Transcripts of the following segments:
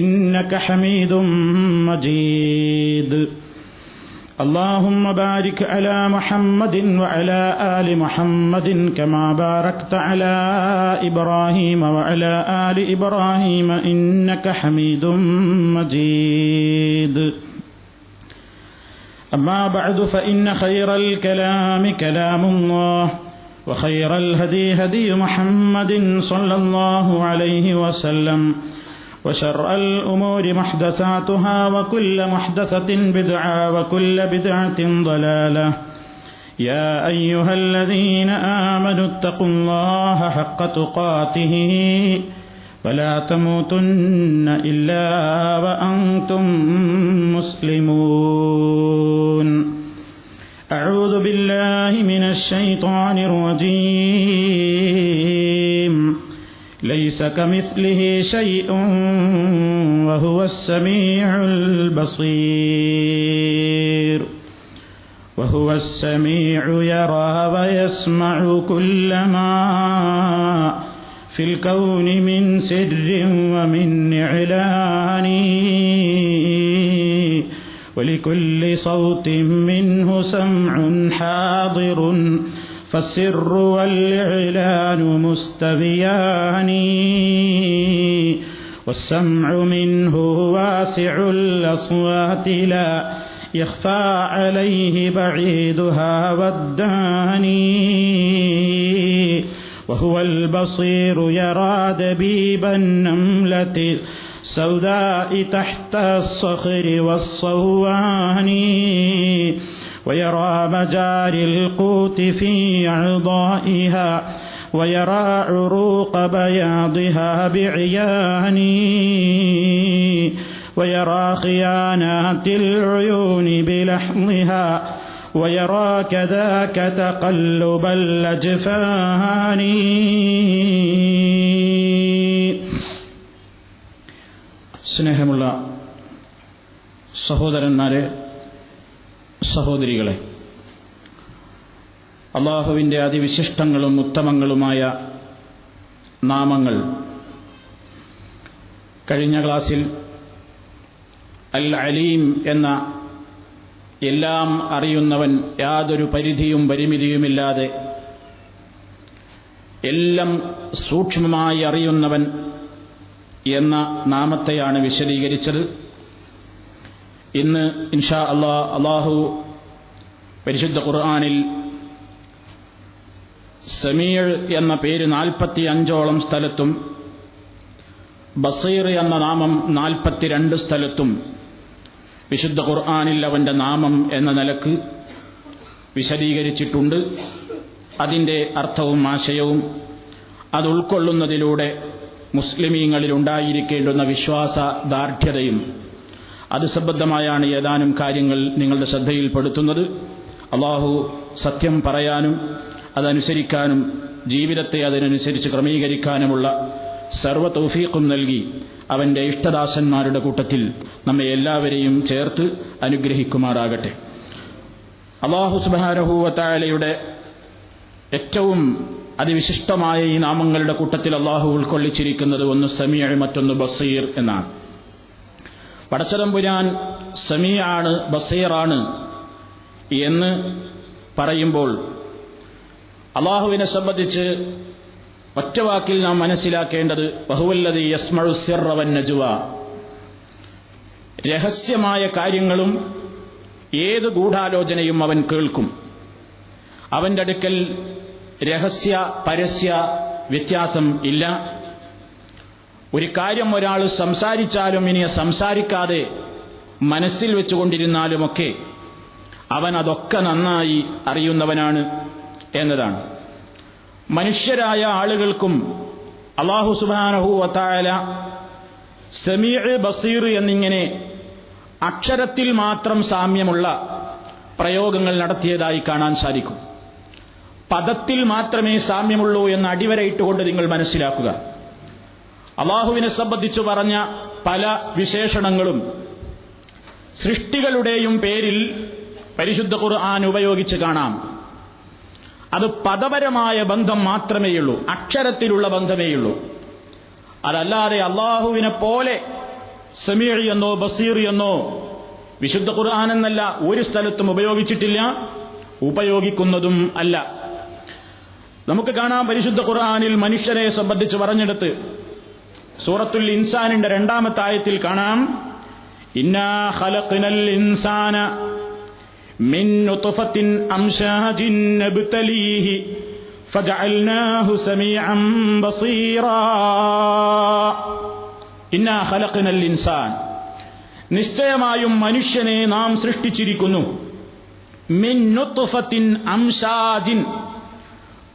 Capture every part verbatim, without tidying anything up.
إنك حميد مجيد اللهم بارك على محمد وعلى آل محمد كما باركت على إبراهيم وعلى آل إبراهيم إنك حميد مجيد أما بعد فإن خير الكلام كلام الله وخير الهدي هدي محمد صلى الله عليه وسلم وشر الأمور محدثاتها وكل محدثة بدعة وكل بدعة ضلالة يا أيها الذين آمنوا اتقوا الله حق تقاته ولا تموتن إلا وأنتم مسلمون أعوذ بالله من الشيطان الرجيم ليس كمثله شيء وهو السميع البصير وهو السميع يرى ويسمع كل ما في الكون من سر ومن إعلان ولكل صوت منه سمع حاضر فالسر والإعلان مستويان والسمع منه واسع الأصوات لا يخفى عليه بعيدها والداني وهو البصير يرى دبيب النملة السوداء تحت الصخر والصوان ويرى مجاري القوت في عضائها ويرى عروق بياضها بعيان ويرى خيانات العيون بلحمها ويرى كذاك تقلب الأجفان സ്നേഹമുള്ള സഹോദരന്മാരെ, സഹോദരികളെ, അള്ളാഹുവിൻ്റെ അതിവിശിഷ്ടങ്ങളും ഉത്തമങ്ങളുമായ നാമങ്ങൾ കഴിഞ്ഞ ക്ലാസ്സിൽ അൽ അലീം എന്ന എല്ലാം അറിയുന്നവൻ, യാതൊരു പരിധിയും പരിമിതിയുമില്ലാതെ എല്ലാം സൂക്ഷ്മമായി അറിയുന്നവൻ എന്ന നാമത്തെയാണ് വിശദീകരിച്ചത്. ഇന്ന് ഇൻഷാ അള്ളാ അള്ളാഹു പരിശുദ്ധ ഖുർആനിൽ സമീഉ എന്ന പേര് നാൽപ്പത്തി അഞ്ചോളം സ്ഥലത്തും ബസീർ എന്ന നാമം നാൽപ്പത്തിരണ്ട് സ്ഥലത്തും വിശുദ്ധ ഖുർആനിൽ അവൻ്റെ നാമം എന്ന നിലക്ക് വിശദീകരിച്ചിട്ടുണ്ട്. അതിൻ്റെ അർത്ഥവും ആശയവും അത് ഉൾക്കൊള്ളുന്നതിലൂടെ മുസ്ലിമീങ്ങളിൽ ഉണ്ടായിരിക്കേണ്ടുന്ന വിശ്വാസ ദാർഢ്യതയും അത് സംബന്ധമായാണ് ഏതാനും കാര്യങ്ങൾ നിങ്ങളുടെ ശ്രദ്ധയിൽപ്പെടുത്തുന്നത്. അള്ളാഹു സത്യം പറയാനും അതനുസരിക്കാനും ജീവിതത്തെ അതിനനുസരിച്ച് ക്രമീകരിക്കാനുമുള്ള സർവ്വ തൗഫീഖും നൽകി അവൻ്റെ ഇഷ്ടദാസന്മാരുടെ കൂട്ടത്തിൽ നമ്മെ എല്ലാവരെയും ചേർത്ത് അനുഗ്രഹിക്കുമാറാകട്ടെ. അല്ലാഹു സുബ്ഹാനഹു വ തആലയുടെ ഏറ്റവും അതിവിശിഷ്ടമായ ഈ നാമങ്ങളുടെ കൂട്ടത്തിൽ അല്ലാഹു ഉൾക്കൊള്ളിച്ചിരിക്കുന്നത് ഒന്ന് സമീഉ, മറ്റൊന്ന് ബസീർ എന്നാണ്. പടച്ചതമ്പുരാൻ സമീആണ്, ബസീറാണ് എന്ന് പറയുമ്പോൾ അല്ലാഹുവിനെ സംബന്ധിച്ച് ഒറ്റവാക്കിൽ നാം മനസ്സിലാക്കേണ്ടത് വഹുവല്ലദീ യസ്മഉ സിർറ വന്നജുവ, രഹസ്യമായ കാര്യങ്ങളും ഏത് ഗൂഢാലോചനയും അവൻ കേൾക്കും. അവന്റെ അടുക്കൽ രഹസ്യ പരസ്യ വ്യത്യാസം ഇല്ല. ഒരു കാര്യം ഒരാൾ സംസാരിച്ചാലും ഇനി സംസാരിക്കാതെ മനസ്സിൽ വെച്ചുകൊണ്ടിരുന്നാലുമൊക്കെ അവൻ അതൊക്കെ നന്നായി അറിയുന്നവനാണ് എന്നതാണ്. മനുഷ്യരായ ആളുകൾക്കും അല്ലാഹു സുബ്ഹാനഹു വതആല സമീഉ ബസീർ എന്നിങ്ങനെ അക്ഷരത്തിൽ മാത്രം സാമ്യമുള്ള പ്രയോഗങ്ങൾ നടത്തിയതായി കാണാൻ സാധിക്കും. പദത്തിൽ മാത്രമേ സാമ്യമുള്ളൂ എന്ന് അടിവരയിട്ടുകൊണ്ട് നിങ്ങൾ മനസ്സിലാക്കുക. അല്ലാഹുവിനെ സംബന്ധിച്ചു പറഞ്ഞ പല വിശേഷണങ്ങളും സൃഷ്ടികളുടെയും പേരിൽ പരിശുദ്ധ ഖുർആൻ ഉപയോഗിച്ച് കാണാം. അത് പദപരമായ ബന്ധം മാത്രമേയുള്ളൂ, അക്ഷരത്തിലുള്ള ബന്ധമേയുള്ളൂ. അതല്ലാതെ അല്ലാഹുവിനെ പോലെ സമീഇ എന്നോ ബസീർ എന്നോ വിശുദ്ധ ഖുർആൻ എന്നല്ല ഒരു സ്ഥലത്തും ഉപയോഗിച്ചിട്ടില്ല, ഉപയോഗിക്കുന്നതും അല്ല. നമുക്ക് കാണാം പരിശുദ്ധ ഖുർആനിൽ മനുഷ്യരെ സംബന്ധിച്ച് പറഞ്ഞെടുത്ത് സൂറത്തുൽ ഇൻസാനിന്റെ രണ്ടാമത്തെ ആയത്തിൽ കാണാം, ഇന്നാ ഖലഖ്നൽ ഇൻസാന മിൻ നുത്ഫത്തിൻ അംശാജിൻ നബ്തലീഹി ഫജഅൽനാഹു സമീഅൻ ബസീറാ. ഇന്നാ ഖലഖ്നൽ ഇൻസാൻ, നിശ്ചയമായും മനുഷ്യനെ നാം സൃഷ്ടിച്ചിരിക്കുന്നു. മിൻ നുത്ഫത്തിൻ അംശാജിൻ,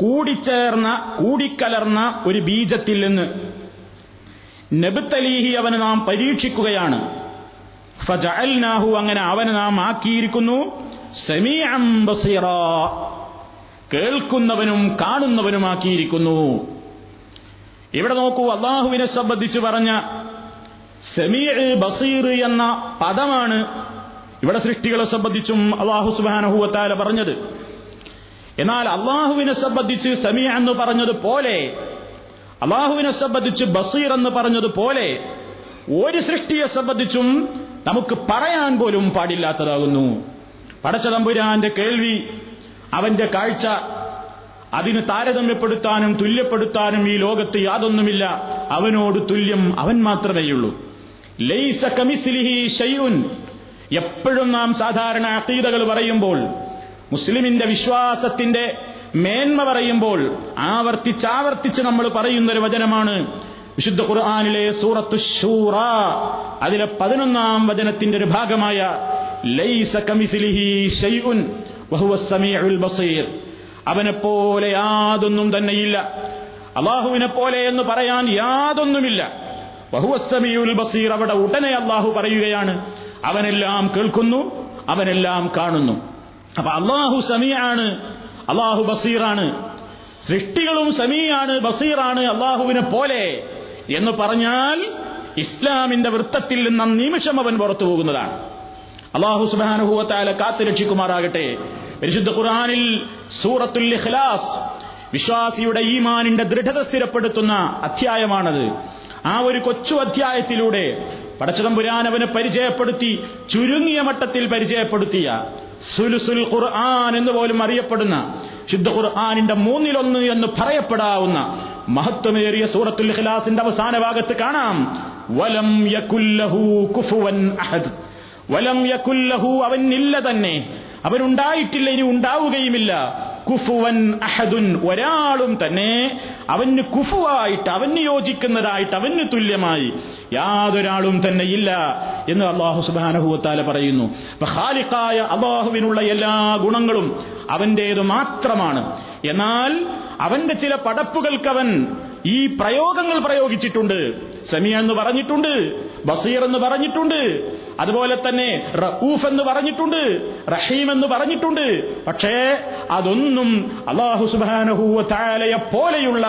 കൂടിച്ചേർന്ന കൂടിക്കലർന്ന ഒരു ബീജത്തിൽ നിന്ന്. നബ്തലീഹി, അവനെ നാം പരീക്ഷിക്കുകയാണ്. ഫജഅൽനാഹു, അങ്ങനെ അവനെ നാം ആക്കിയിരിക്കുന്നു. സമീഅൻ ബസീറാ, കേൾക്കുന്നവനും കാണുന്നവനുമാക്കിയിരിക്കുന്നു. ഇവിടെ നോക്കൂ, അല്ലാഹുവിനെ സംബന്ധിച്ച് പറഞ്ഞ സമീഉ ബസീർ എന്ന പദമാണ് ഇവിടെ സൃഷ്ടികളെ സംബന്ധിച്ചും അല്ലാഹു സുബ്ഹാനഹു വതആല പറഞ്ഞത്. എന്നാൽ അല്ലാഹുവിനെ സംബന്ധിച്ച് സമീഅ എന്ന് പറഞ്ഞതുപോലെ, അല്ലാഹുവിനെ സംബന്ധിച്ച് ബസീർ എന്ന് പറഞ്ഞതുപോലെ ഒരു സൃഷ്ടിയെ സംബന്ധിച്ചും നമുക്ക് പറയാൻ പോലും പാടില്ലാത്തതാകുന്നു. പടച്ചതമ്പുരാന്റെ കേൾവി, അവന്റെ കാഴ്ച, അതിന് താരതമ്യപ്പെടുത്താനും തുല്യപ്പെടുത്താനും ഈ ലോകത്ത് യാതൊന്നുമില്ല. അവനോട് തുല്യം അവൻ മാത്രമേയുള്ളൂ. ലൈസ കമിസ്ലിഹി ഷൈഉൻ. എപ്പോഴും നാം സാധാരണ അഖീദകൾ പറയുമ്പോൾ, മുസ്ലിമിന്റെ വിശ്വാസത്തിന്റെ മേന്മ പറയുമ്പോൾ ആവർത്തിച്ചാവർത്തിച്ച് നമ്മൾ പറയുന്നൊരു വചനമാണ് വിശുദ്ധ ഖുർആനിലെ സൂറത്തു ശൂറ, അതിലെ പതിനൊന്നാം വചനത്തിന്റെ ഒരു ഭാഗമായ ലൈസ കമിസ്ലിഹി ഷൈഉൻ വഹുവ സമീഉൽ ബസീർ. അവനെപ്പോലെ യാതൊന്നും തന്നെയില്ല, അല്ലാഹുവിനെ പോലെ എന്ന് പറയാൻ യാതൊന്നുമില്ല. വഹുവ സമീഉൽ ബസീർ, അവിടെ ഉടനെ അല്ലാഹു പറയുകയാണ് അവനെല്ലാം കേൾക്കുന്നു, അവനെല്ലാം കാണുന്നു. അപ്പൊ അല്ലാഹു സമീആണ്, അല്ലാഹു ബസീറാണ്. സൃഷ്ടികളും സമീആണ്, ബസീറാണ്, അല്ലാഹുവിനെ പോലെ എന്ന് പറഞ്ഞാൽ ഇസ്ലാമിന്റെ വൃത്തത്തിൽ നിന്ന് നിമിഷം അവൻ പുറത്തു പോകുന്നതാണ്. അല്ലാഹു സുബ്ഹാനഹു വതആല കാത്തുരക്ഷിക്കുമാറാകട്ടെ. പരിശുദ്ധ ഖുർആനിൽ സൂറത്തുൽ ഇഖ്ലാസ്, വിശ്വാസിയുടെ ഈമാനിന്റെ ദൃഢത സ്ഥിരപ്പെടുത്തുന്ന അധ്യായമാണത്. ആ ഒരു കൊച്ചു അധ്യായത്തിലൂടെ പടച്ചതമ്പുരാനവനെ പരിചയപ്പെടുത്തി, ചുരുങ്ങിയ മട്ടത്തിൽ പരിചയപ്പെടുത്തിയ സുലുസുൽ ഖുർആൻ എന്ന് പോലും അറിയപ്പെടുന്ന ശുദ്ധ ഖുർആനിന്റെ മൂന്നിലൊന്ന് എന്ന് പറയപ്പെടാവുന്ന മഹത്വമേറിയ സൂറത്തുൽ ഇഖ്ലാസിന്റെ അവസാന ഭാഗത്ത് കാണാം, വലം യകുല്ലഹു കുഫുവൻ അഹദ്. വലം യകുല്ലഹു, അവനില്ല തന്നെ, അവനുണ്ടായിട്ടില്ല, ഇനി ഉണ്ടാവുകയുമില്ല. കുഫുവൻ അഹദുൻ, ഒരാളും തന്നെ അവന് കുഫുവായിട്ട്, അവന് യോജിക്കുന്നതായിട്ട്, അവന് തുല്യമായി യാതൊരാളും തന്നെ ഇല്ല എന്ന് അല്ലാഹു സുബ്ഹാനഹു വതആല പറയുന്നു. ഖാലിഖായ അല്ലാഹുവിനുള്ള എല്ലാ ഗുണങ്ങളും അവന്റേത് മാത്രമാണ്. എന്നാൽ അവന്റെ ചില പടപ്പുകൾക്കവൻ ഈ പ്രയോഗങ്ങൾ പ്രയോഗിച്ചിട്ടുണ്ട്. സമീഅ എന്ന് പറഞ്ഞിട്ടുണ്ട്, ബസീർ എന്ന് പറഞ്ഞിട്ടുണ്ട്, അതുപോലെ തന്നെ റഊഫ് എന്ന് പറഞ്ഞിട്ടുണ്ട്, റഹീം എന്ന് പറഞ്ഞിട്ടുണ്ട്. പക്ഷേ അതൊന്നും അല്ലാഹു സുബ്ഹാനഹു വതആലയെ പോലെയുള്ള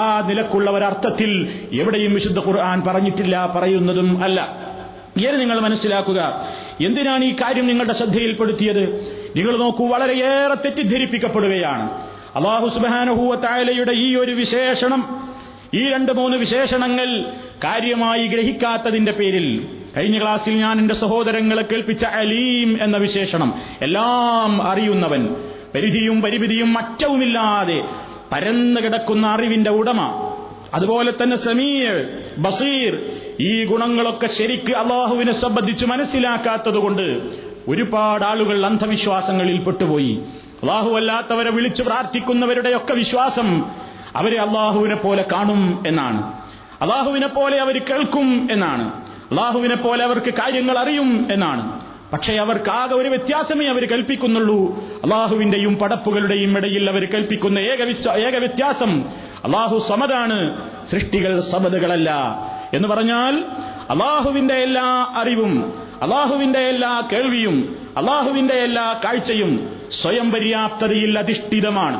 ആ നിലക്കുള്ള ഒരർത്ഥത്തിൽ എവിടെയും വിശുദ്ധ ഖുർആൻ പറഞ്ഞിട്ടില്ല, പറയുന്നതും അല്ല. ഇനി നിങ്ങൾ മനസ്സിലാക്കുക, എന്തിനാണ് ഈ കാര്യം നിങ്ങളുടെ ശ്രദ്ധയിൽപ്പെടുത്തിയത്? നിങ്ങൾ നോക്കൂ, വളരെയേറെ തെറ്റിദ്ധരിപ്പിക്കപ്പെടുകയാണ്. അല്ലാഹു സുബ്ഹാനഹു വതആലയുടെ ഈ ഒരു വിശേഷണം, ഈ രണ്ട് മൂന്ന് വിശേഷണങ്ങൾ കാര്യമായി ഗ്രഹിക്കാത്തതിന്റെ പേരിൽ കഴിഞ്ഞ ക്ലാസ്സിൽ ഞാൻ എന്റെ സഹോദരങ്ങളെ കേൾപ്പിച്ച അലീം എന്ന വിശേഷണം, എല്ലാം അറിയുന്നവൻ, പരിധിയും പരിമിതിയും മറ്റവുമില്ലാതെ പരന്നു കിടക്കുന്ന അറിവിന്റെ ഉടമ, അതുപോലെ തന്നെ സമീഅ്, ബസീർ. ഈ ഗുണങ്ങളൊക്കെ ശരിക്ക് അള്ളാഹുവിനെ സംബന്ധിച്ച് മനസ്സിലാക്കാത്തത് കൊണ്ട് ഒരുപാട് ആളുകൾ അന്ധവിശ്വാസങ്ങളിൽ പെട്ടുപോയി. അള്ളാഹു അല്ലാത്തവരെ വിളിച്ചു പ്രാർത്ഥിക്കുന്നവരുടെയൊക്കെ വിശ്വാസം അവരെ അള്ളാഹുവിനെ പോലെ കാണും എന്നാണ്, അള്ളാഹുവിനെ പോലെ അവർ കേൾക്കും എന്നാണ്, അള്ളാഹുവിനെ പോലെ അവർക്ക് കാര്യങ്ങൾ അറിയും എന്നാണ്. പക്ഷേ അവർക്കാകെ ഒരു വ്യത്യാസമേ അവർ കൽപ്പിക്കുന്നുള്ളൂ. അള്ളാഹുവിന്റെയും പടപ്പുകളുടെയും ഇടയിൽ അവർ കൽപ്പിക്കുന്ന ഏക ഏക വ്യത്യാസം അള്ളാഹു സമദാണ്, സൃഷ്ടികൾ സമദുകളല്ല എന്ന് പറഞ്ഞാൽ അള്ളാഹുവിന്റെ എല്ലാ അറിവും അള്ളാഹുവിന്റെ എല്ലാ കേൾവിയും അള്ളാഹുവിന്റെ എല്ലാ കാഴ്ചയും സ്വയം പര്യാപ്തതയിൽ അധിഷ്ഠിതമാണ്,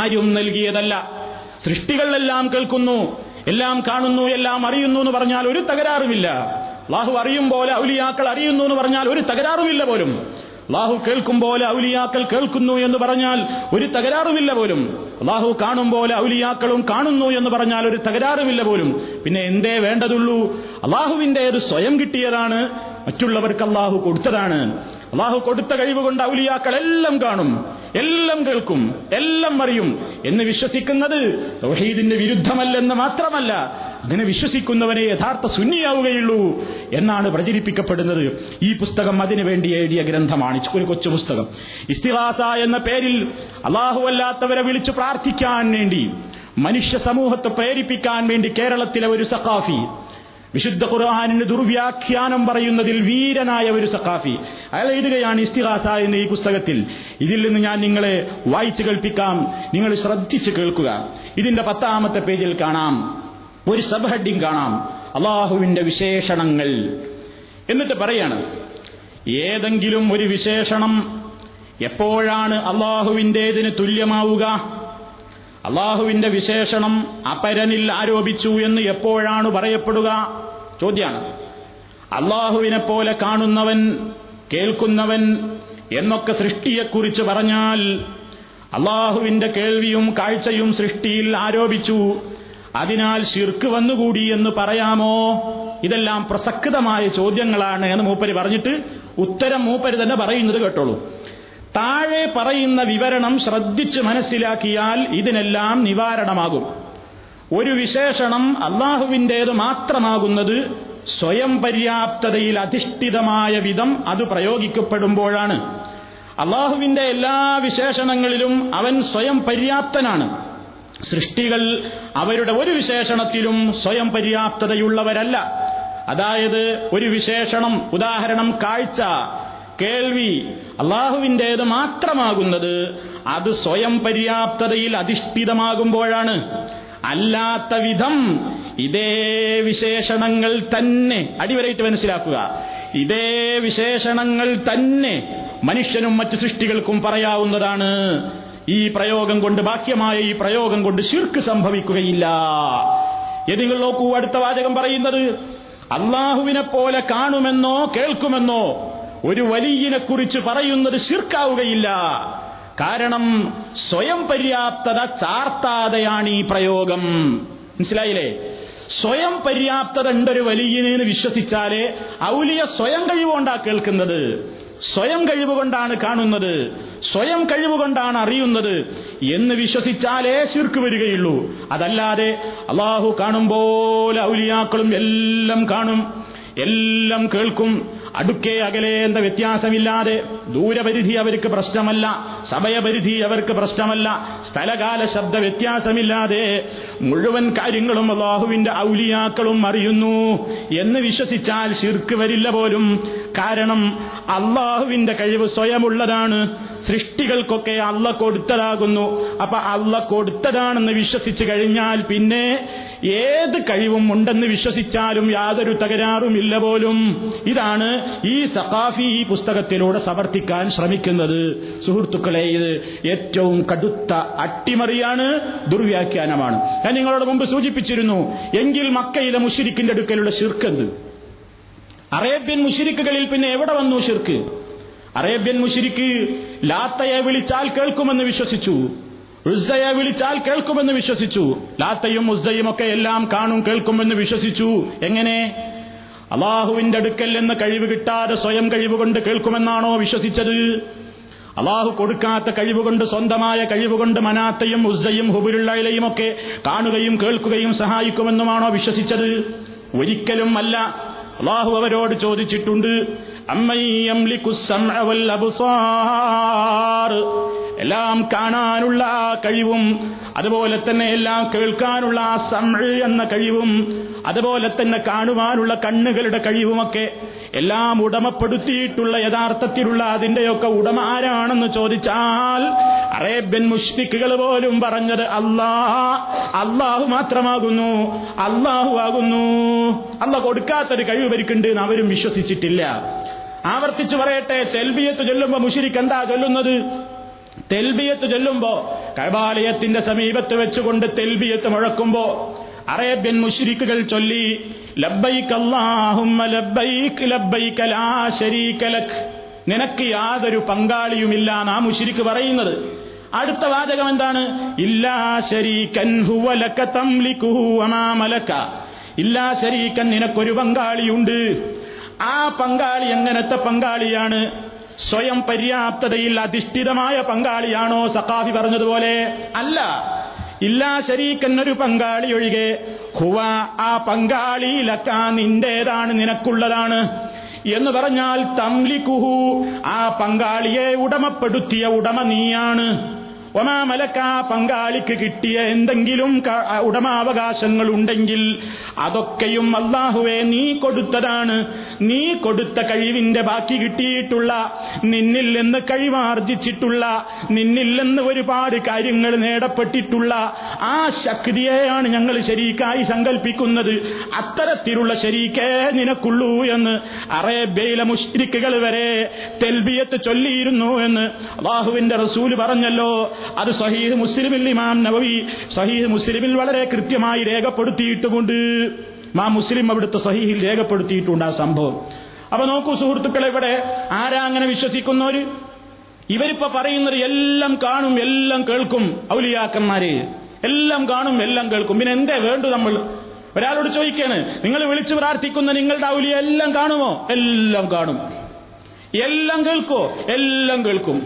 ആരും നൽകിയതല്ല. സൃഷ്ടികളിലെല്ലാം കേൾക്കുന്നു, എല്ലാം കാണുന്നു, എല്ലാം അറിയുന്നു എന്ന് പറഞ്ഞാൽ ഒരു തകരാറുമില്ല. അള്ളാഹു അറിയും പോലെ ഔലിയാക്കൾ അറിയുന്നു എന്ന് പറഞ്ഞാൽ ഒരു തകരാറുമില്ല പോലും. അള്ളാഹു കേൾക്കും പോലെ ഔലിയാക്കൾ കേൾക്കുന്നു എന്ന് പറഞ്ഞാൽ ഒരു തകരാറുമില്ല പോലും. അള്ളാഹു കാണും പോലെ ഔലിയാക്കളും കാണുന്നു എന്ന് പറഞ്ഞാൽ ഒരു തകരാറുമില്ല പോലും. പിന്നെ എന്തേ വേണ്ടതുള്ളൂ? അള്ളാഹുവിൻ്റേത് സ്വയം കിട്ടിയതാണ്, മറ്റുള്ളവർക്ക് അള്ളാഹു കൊടുത്തതാണ്. അള്ളാഹു കൊടുത്ത കഴിവുകൊണ്ട് ഔലിയാക്കൾ എല്ലാം കാണും, എല്ലാം കേൾക്കും, എല്ലാം അറിയും എന്ന് വിശ്വസിക്കുന്നത് തൗഹീദിന്റെ വിരുദ്ധമല്ലെന്ന് മാത്രമല്ല, അങ്ങനെ വിശ്വസിക്കുന്നവനെ യഥാർത്ഥ സുന്നിയാവുകയുള്ളൂ എന്നാണ് പ്രചരിപ്പിക്കപ്പെടുന്നത്. ഈ പുസ്തകം അതിനുവേണ്ടി എഴുതിയ ഗ്രന്ഥമാണ്, ഒരു കൊച്ചു പുസ്തകം. ഇസ്തിഗാസ എന്ന പേരിൽ അള്ളാഹു അല്ലാത്തവരെ വിളിച്ചു പ്രാർത്ഥിക്കാൻ വേണ്ടി, മനുഷ്യ സമൂഹത്തെ പ്രേരിപ്പിക്കാൻ വേണ്ടി കേരളത്തിലെ ഒരു സഖാഫി, വിശുദ്ധ ഖുർആനിന് ദുർവ്യാഖ്യാനം പറയുന്നതിൽ വീരനായ ഒരു സഖാഫി, അയാൾ എഴുതുകയാണ് ഇസ്തിഗാസ എന്ന ഈ പുസ്തകത്തിൽ. ഇതിൽ നിന്ന് ഞാൻ നിങ്ങളെ വായിച്ചു കേൾപ്പിക്കാം, നിങ്ങൾ ശ്രദ്ധിച്ചു കേൾക്കുക. ഇതിന്റെ പത്താമത്തെ പേജിൽ കാണാം, ഒരു സബ് ഹെഡിങ് കാണാം, അള്ളാഹുവിന്റെ വിശേഷണങ്ങൾ. എന്നിട്ട് പറയാണ്, ഏതെങ്കിലും ഒരു വിശേഷണം എപ്പോഴാണ് അള്ളാഹുവിൻ്റേതിന് തുല്യമാവുക? അള്ളാഹുവിന്റെ വിശേഷണം അപരനിൽ ആരോപിച്ചു എന്ന് എപ്പോഴാണ് പറയപ്പെടുക? ചോദ്യമാണ്. അള്ളാഹുവിനെ പോലെ കാണുന്നവൻ, കേൾക്കുന്നവൻ എന്നൊക്കെ സൃഷ്ടിയെക്കുറിച്ച് പറഞ്ഞാൽ അള്ളാഹുവിന്റെ കേൾവിയും കാഴ്ചയും സൃഷ്ടിയിൽ ആരോപിച്ചു, അതിനാൽ ശിർക്ക് വന്നുകൂടി എന്ന് പറയാമോ? ഇതെല്ലാം പ്രസക്തമായ ചോദ്യങ്ങളാണ് എന്ന് മൂപ്പര് പറഞ്ഞിട്ട് ഉത്തരം മൂപ്പര് തന്നെ പറയുന്നത് കേട്ടോളൂ. താഴെ പറയുന്ന വിവരണം ശ്രദ്ധിച്ച് മനസ്സിലാക്കിയാൽ ഇതിനെല്ലാം നിവാരണമാകും. ഒരു വിശേഷണം അള്ളാഹുവിൻ്റേത് മാത്രമാകുന്നത് സ്വയം പര്യാപ്തതയിൽ അധിഷ്ഠിതമായ വിധം അത് പ്രയോഗിക്കപ്പെടുമ്പോഴാണ്. അള്ളാഹുവിൻ്റെ എല്ലാ വിശേഷണങ്ങളിലും അവൻ സ്വയം പര്യാപ്തനാണ്. സൃഷ്ടികൾ അവരുടെ ഒരു വിശേഷണത്തിലും സ്വയം പര്യാപ്തതയുള്ളവരല്ല. അതായത് ഒരു വിശേഷണം, ഉദാഹരണം കാഴ്ച, കേൾവി, അള്ളാഹുവിൻ്റേത് മാത്രമാകുന്നത് അത് സ്വയം പര്യാപ്തതയിൽ അധിഷ്ഠിതമാകുമ്പോഴാണ്. അല്ലാത്ത വിധം ഇതേ വിശേഷണങ്ങൾ തന്നെ, അടിവരയിട്ട് മനസ്സിലാക്കുക, ഇതേ വിശേഷണങ്ങൾ തന്നെ മനുഷ്യനും മറ്റ് സൃഷ്ടികൾക്കും പറയാവുന്നതാണ്. ഈ പ്രയോഗം കൊണ്ട്, ബാഹ്യമായ ഈ പ്രയോഗം കൊണ്ട് ശിർക്ക് സംഭവിക്കുകയില്ല. നിങ്ങൾ നോക്കൂ, അടുത്ത വാചകം പറയുന്നത്, അള്ളാഹുവിനെ പോലെ കാണുമെന്നോ കേൾക്കുമെന്നോ ഒരു വലിയിനെ കുറിച്ച് പറയുന്നത് ശിർക്കാവുകയില്ല. കാരണം സ്വയം പര്യാപ്തത ചാർത്താതെയാണ് ഈ പ്രയോഗം. മനസ്സിലായില്ലേ? സ്വയം പര്യാപ്തത ഉണ്ടൊരു വലിയനെന്ന് വിശ്വസിച്ചാലേ ഔലിയ സ്വയം കഴിവുകൊണ്ടാണ് കേൾക്കുന്നത്, സ്വയം കഴിവുകൊണ്ടാണ് കാണുന്നത്, സ്വയം കഴിവുകൊണ്ടാണ് അറിയുന്നത് എന്ന് വിശ്വസിച്ചാലേ ശിർക്ക് വരികയുള്ളൂ. അതല്ലാതെ അള്ളാഹു കാണും പോലെ ഔലിയാക്കളും എല്ലാം കാണും, എല്ലാം കേൾക്കും, അടുക്കേ അകലെ എന്ന വ്യത്യാസമില്ലാതെ, ദൂരപരിധി അവർക്ക് പ്രശ്നമല്ല, സമയപരിധി അവർക്ക് പ്രശ്നമല്ല, സ്ഥലകാല ശബ്ദ വ്യത്യാസമില്ലാതെ മുഴുവൻ കാര്യങ്ങളും അല്ലാഹുവിന്റെ ഔലിയാക്കളും അറിയുന്നു എന്ന് വിശ്വസിച്ചാൽ ശിർക്ക് വരില്ല പോലും. കാരണം അല്ലാഹുവിന്റെ കഴിവ് സ്വയമുള്ളതാണ്, സൃഷ്ടികൾക്കൊക്കെ അള്ള കൊടുത്തതാകുന്നു. അപ്പൊ അള്ള കൊടുത്തതാണെന്ന് വിശ്വസിച്ചു കഴിഞ്ഞാൽ പിന്നെ ഏത് കഴിവും ഉണ്ടെന്ന് വിശ്വസിച്ചാലും യാതൊരു തകരാറുമില്ല പോലും. ഇതാണ് ഈ സഖാഫി ഈ പുസ്തകത്തിലൂടെ സമർത്ഥിക്കാൻ ശ്രമിക്കുന്നത്. സുഹൃത്തുക്കളെ, ഇത് ഏറ്റവും കടുത്ത അട്ടിമറിയാണ്, ദുർവ്യാഖ്യാനമാണ്. ഞാൻ നിങ്ങളോട് മുമ്പ് സൂചിപ്പിച്ചിരുന്നു, എങ്കിൽ മക്കയിലെ മുശ്രിക്കിന്റെ അടുക്കലുള്ള ശിർക്ക് എന്ത്? അറേബ്യൻ മുശ്രിക്കുകളിൽ പിന്നെ എവിടെ വന്നു ശിർക്ക്? അറേബ്യൻ മുശ്രിക്ക് ലാത്തയെ വിളിച്ചാൽ കേൾക്കുമെന്ന് വിശ്വസിച്ചു, ഉസ്സയെ വിളിച്ചാൽ കേൾക്കുമെന്ന് വിശ്വസിച്ചു, ലാത്തയും ഉസ്സയും ഒക്കെ എല്ലാം കാണും കേൾക്കുമെന്ന് വിശ്വസിച്ചു. എങ്ങനെ? അള്ളാഹുവിന്റെ അടുക്കൽ നിന്ന് കഴിവ് കിട്ടാതെ സ്വയം കഴിവുകൊണ്ട് കേൾക്കുമെന്നാണോ വിശ്വസിച്ചത്? അള്ളാഹു കൊടുക്കാത്ത കഴിവുകൊണ്ട്, സ്വന്തമായ കഴിവുകൊണ്ട് മനാത്തയും ഉസ്സയും ഹുബുലുള്ളയിലെയും ഒക്കെ കാണുകയും കേൾക്കുകയും സഹായിക്കുമെന്നുമാണോ വിശ്വസിച്ചത്? ഒരിക്കലും അല്ല. അല്ലാഹു അവരോട് ചോദിച്ചിട്ടുണ്ട്, എല്ലാം കാണാനുള്ള ആ കഴിവും അതുപോലെ തന്നെ എല്ലാം കേൾക്കാനുള്ള ആ സംഅ് എന്ന കഴിവും അതുപോലെ തന്നെ കാണുവാനുള്ള കണ്ണുകളുടെ കഴിവുമൊക്കെ എല്ലാം ഉടമപ്പെടുത്തിയിട്ടുള്ള യഥാർത്ഥത്തിലുള്ള അതിന്റെയൊക്കെ ഉടമ ആരാണെന്ന് ചോദിച്ചാൽ അറേബ്യൻ മുശ്രിക്കുകൾ പോലും പറഞ്ഞത് അല്ലാഹ്, അല്ലാഹു മാത്രമാകുന്നു, അല്ലാഹു ആകുന്നു, അല്ല കൊടുക്കാത്തൊരു കഴിവ് ഇവർക്കുണ്ട് എന്ന് അവരും വിശ്വസിച്ചിട്ടില്ല. ആവർത്തിച്ചു പറയട്ടെ, തൽബിയത്ത് ചൊല്ലുമ്പോ മുശ്രിക്ക് എന്താ ചൊല്ലുന്നത്? തെൽബിയത്ത് ചൊല്ലുമ്പോ കഅബാലയത്തിന്റെ സമീപത്ത് വെച്ചുകൊണ്ട് തെൽബിയത്ത് മുഴക്കുമ്പോ അറേബ്യൻ മുശ്രിക്കുകൾ ചൊല്ലി ലബ്ബൈക് അല്ലാഹുമ്മ ലബ്ബൈക് ലബ്ബൈക ലാ ശരീക ലക്, നിനക്ക് യാതൊരു പങ്കാളിയുമില്ല എന്നാ മുശ്രിക്ക് പറയുന്നത്. അടുത്ത വാചകം എന്താണ്? ഇല്ലാ ശരീകൻ ഹുവ ലക തംലികുഹു വമാ മലക, ഇല്ലാ ശരീകൻ, നിനക്കൊരു പങ്കാളിയുണ്ട്. ആ പങ്കാളി എങ്ങനത്തെ പങ്കാളിയാണ്? സ്വയം പര്യാപ്തതയിൽ അധിഷ്ഠിതമായ പങ്കാളിയാണോ സഖാഫി പറഞ്ഞതുപോലെ? അല്ല. ഇല്ലാ ശരീക്കെന്നൊരു പങ്കാളി ഒഴികെ, ഹുവ, ആ പങ്കാളിയിലൊക്കെ നിന്റേതാണ്, നിനക്കുള്ളതാണ് എന്ന് പറഞ്ഞാൽ തംലികുഹു, ആ പങ്കാളിയെ ഉടമപ്പെടുത്തിയ ഉടമ നീയാണ്. ഒമാ മലക്ക, പങ്കാളിക്ക് കിട്ടിയ എന്തെങ്കിലും ഉടമാവകാശങ്ങൾ ഉണ്ടെങ്കിൽ അതൊക്കെയും അല്ലാഹുവേ നീ കൊടുത്തതാണ്. നീ കൊടുത്ത കഴിവിന്റെ ബാക്കി കിട്ടിയിട്ടുള്ള, നിന്നിൽ നിന്ന് കഴിവാർജിച്ചിട്ടുള്ള, നിന്നിൽ നിന്ന് ഒരുപാട് കാര്യങ്ങൾ നേടപ്പെട്ടിട്ടുള്ള ആ ശക്തിയെയാണ് ഞങ്ങൾ ശരീക്കായി സങ്കല്പിക്കുന്നത്. അത്തരത്തിലുള്ള ശരീക്കേ നിനക്കുള്ളൂ എന്ന് അറേബ്യയിലെ മുശ്രിക്കുകൾ വരെ തെൽബിയത്ത് ചൊല്ലിയിരുന്നു എന്ന് അല്ലാഹുവിന്റെ റസൂല് പറഞ്ഞല്ലോ. അത് സഹീഹ് മുസ്ലിമിൽ ഇമാം നബവി സഹീഹ് മുസ്ലിമിൽ വളരെ കൃത്യമായി രേഖപ്പെടുത്തിയിട്ടുമുണ്ട്. ഇമാം മുസ്ലിം അവിടുത്തെ സഹീഹിൽ രേഖപ്പെടുത്തിയിട്ടുണ്ട് ആ സംഭവം. അപ്പൊ നോക്കൂ സുഹൃത്തുക്കളെ, ഇവിടെ ആരാ അങ്ങനെ വിശ്വസിക്കുന്നവര്? ഇവരിപ്പോ പറയുന്നത് എല്ലാം കാണും എല്ലാം കേൾക്കും, ഔലിയാക്കന്മാര് എല്ലാം കാണും എല്ലാം കേൾക്കും, പിന്നെ എന്തേ വേണ്ടു നമ്മൾ? ഒരാളോട് ചോദിക്കാണ്, നിങ്ങൾ വിളിച്ചു പ്രാർത്ഥിക്കുന്ന നിങ്ങളുടെ ഔലിയ എല്ലാം കാണുമോ? എല്ലാം കാണും. എല്ലാം കേൾക്കോ? എല്ലാം കേൾക്കും.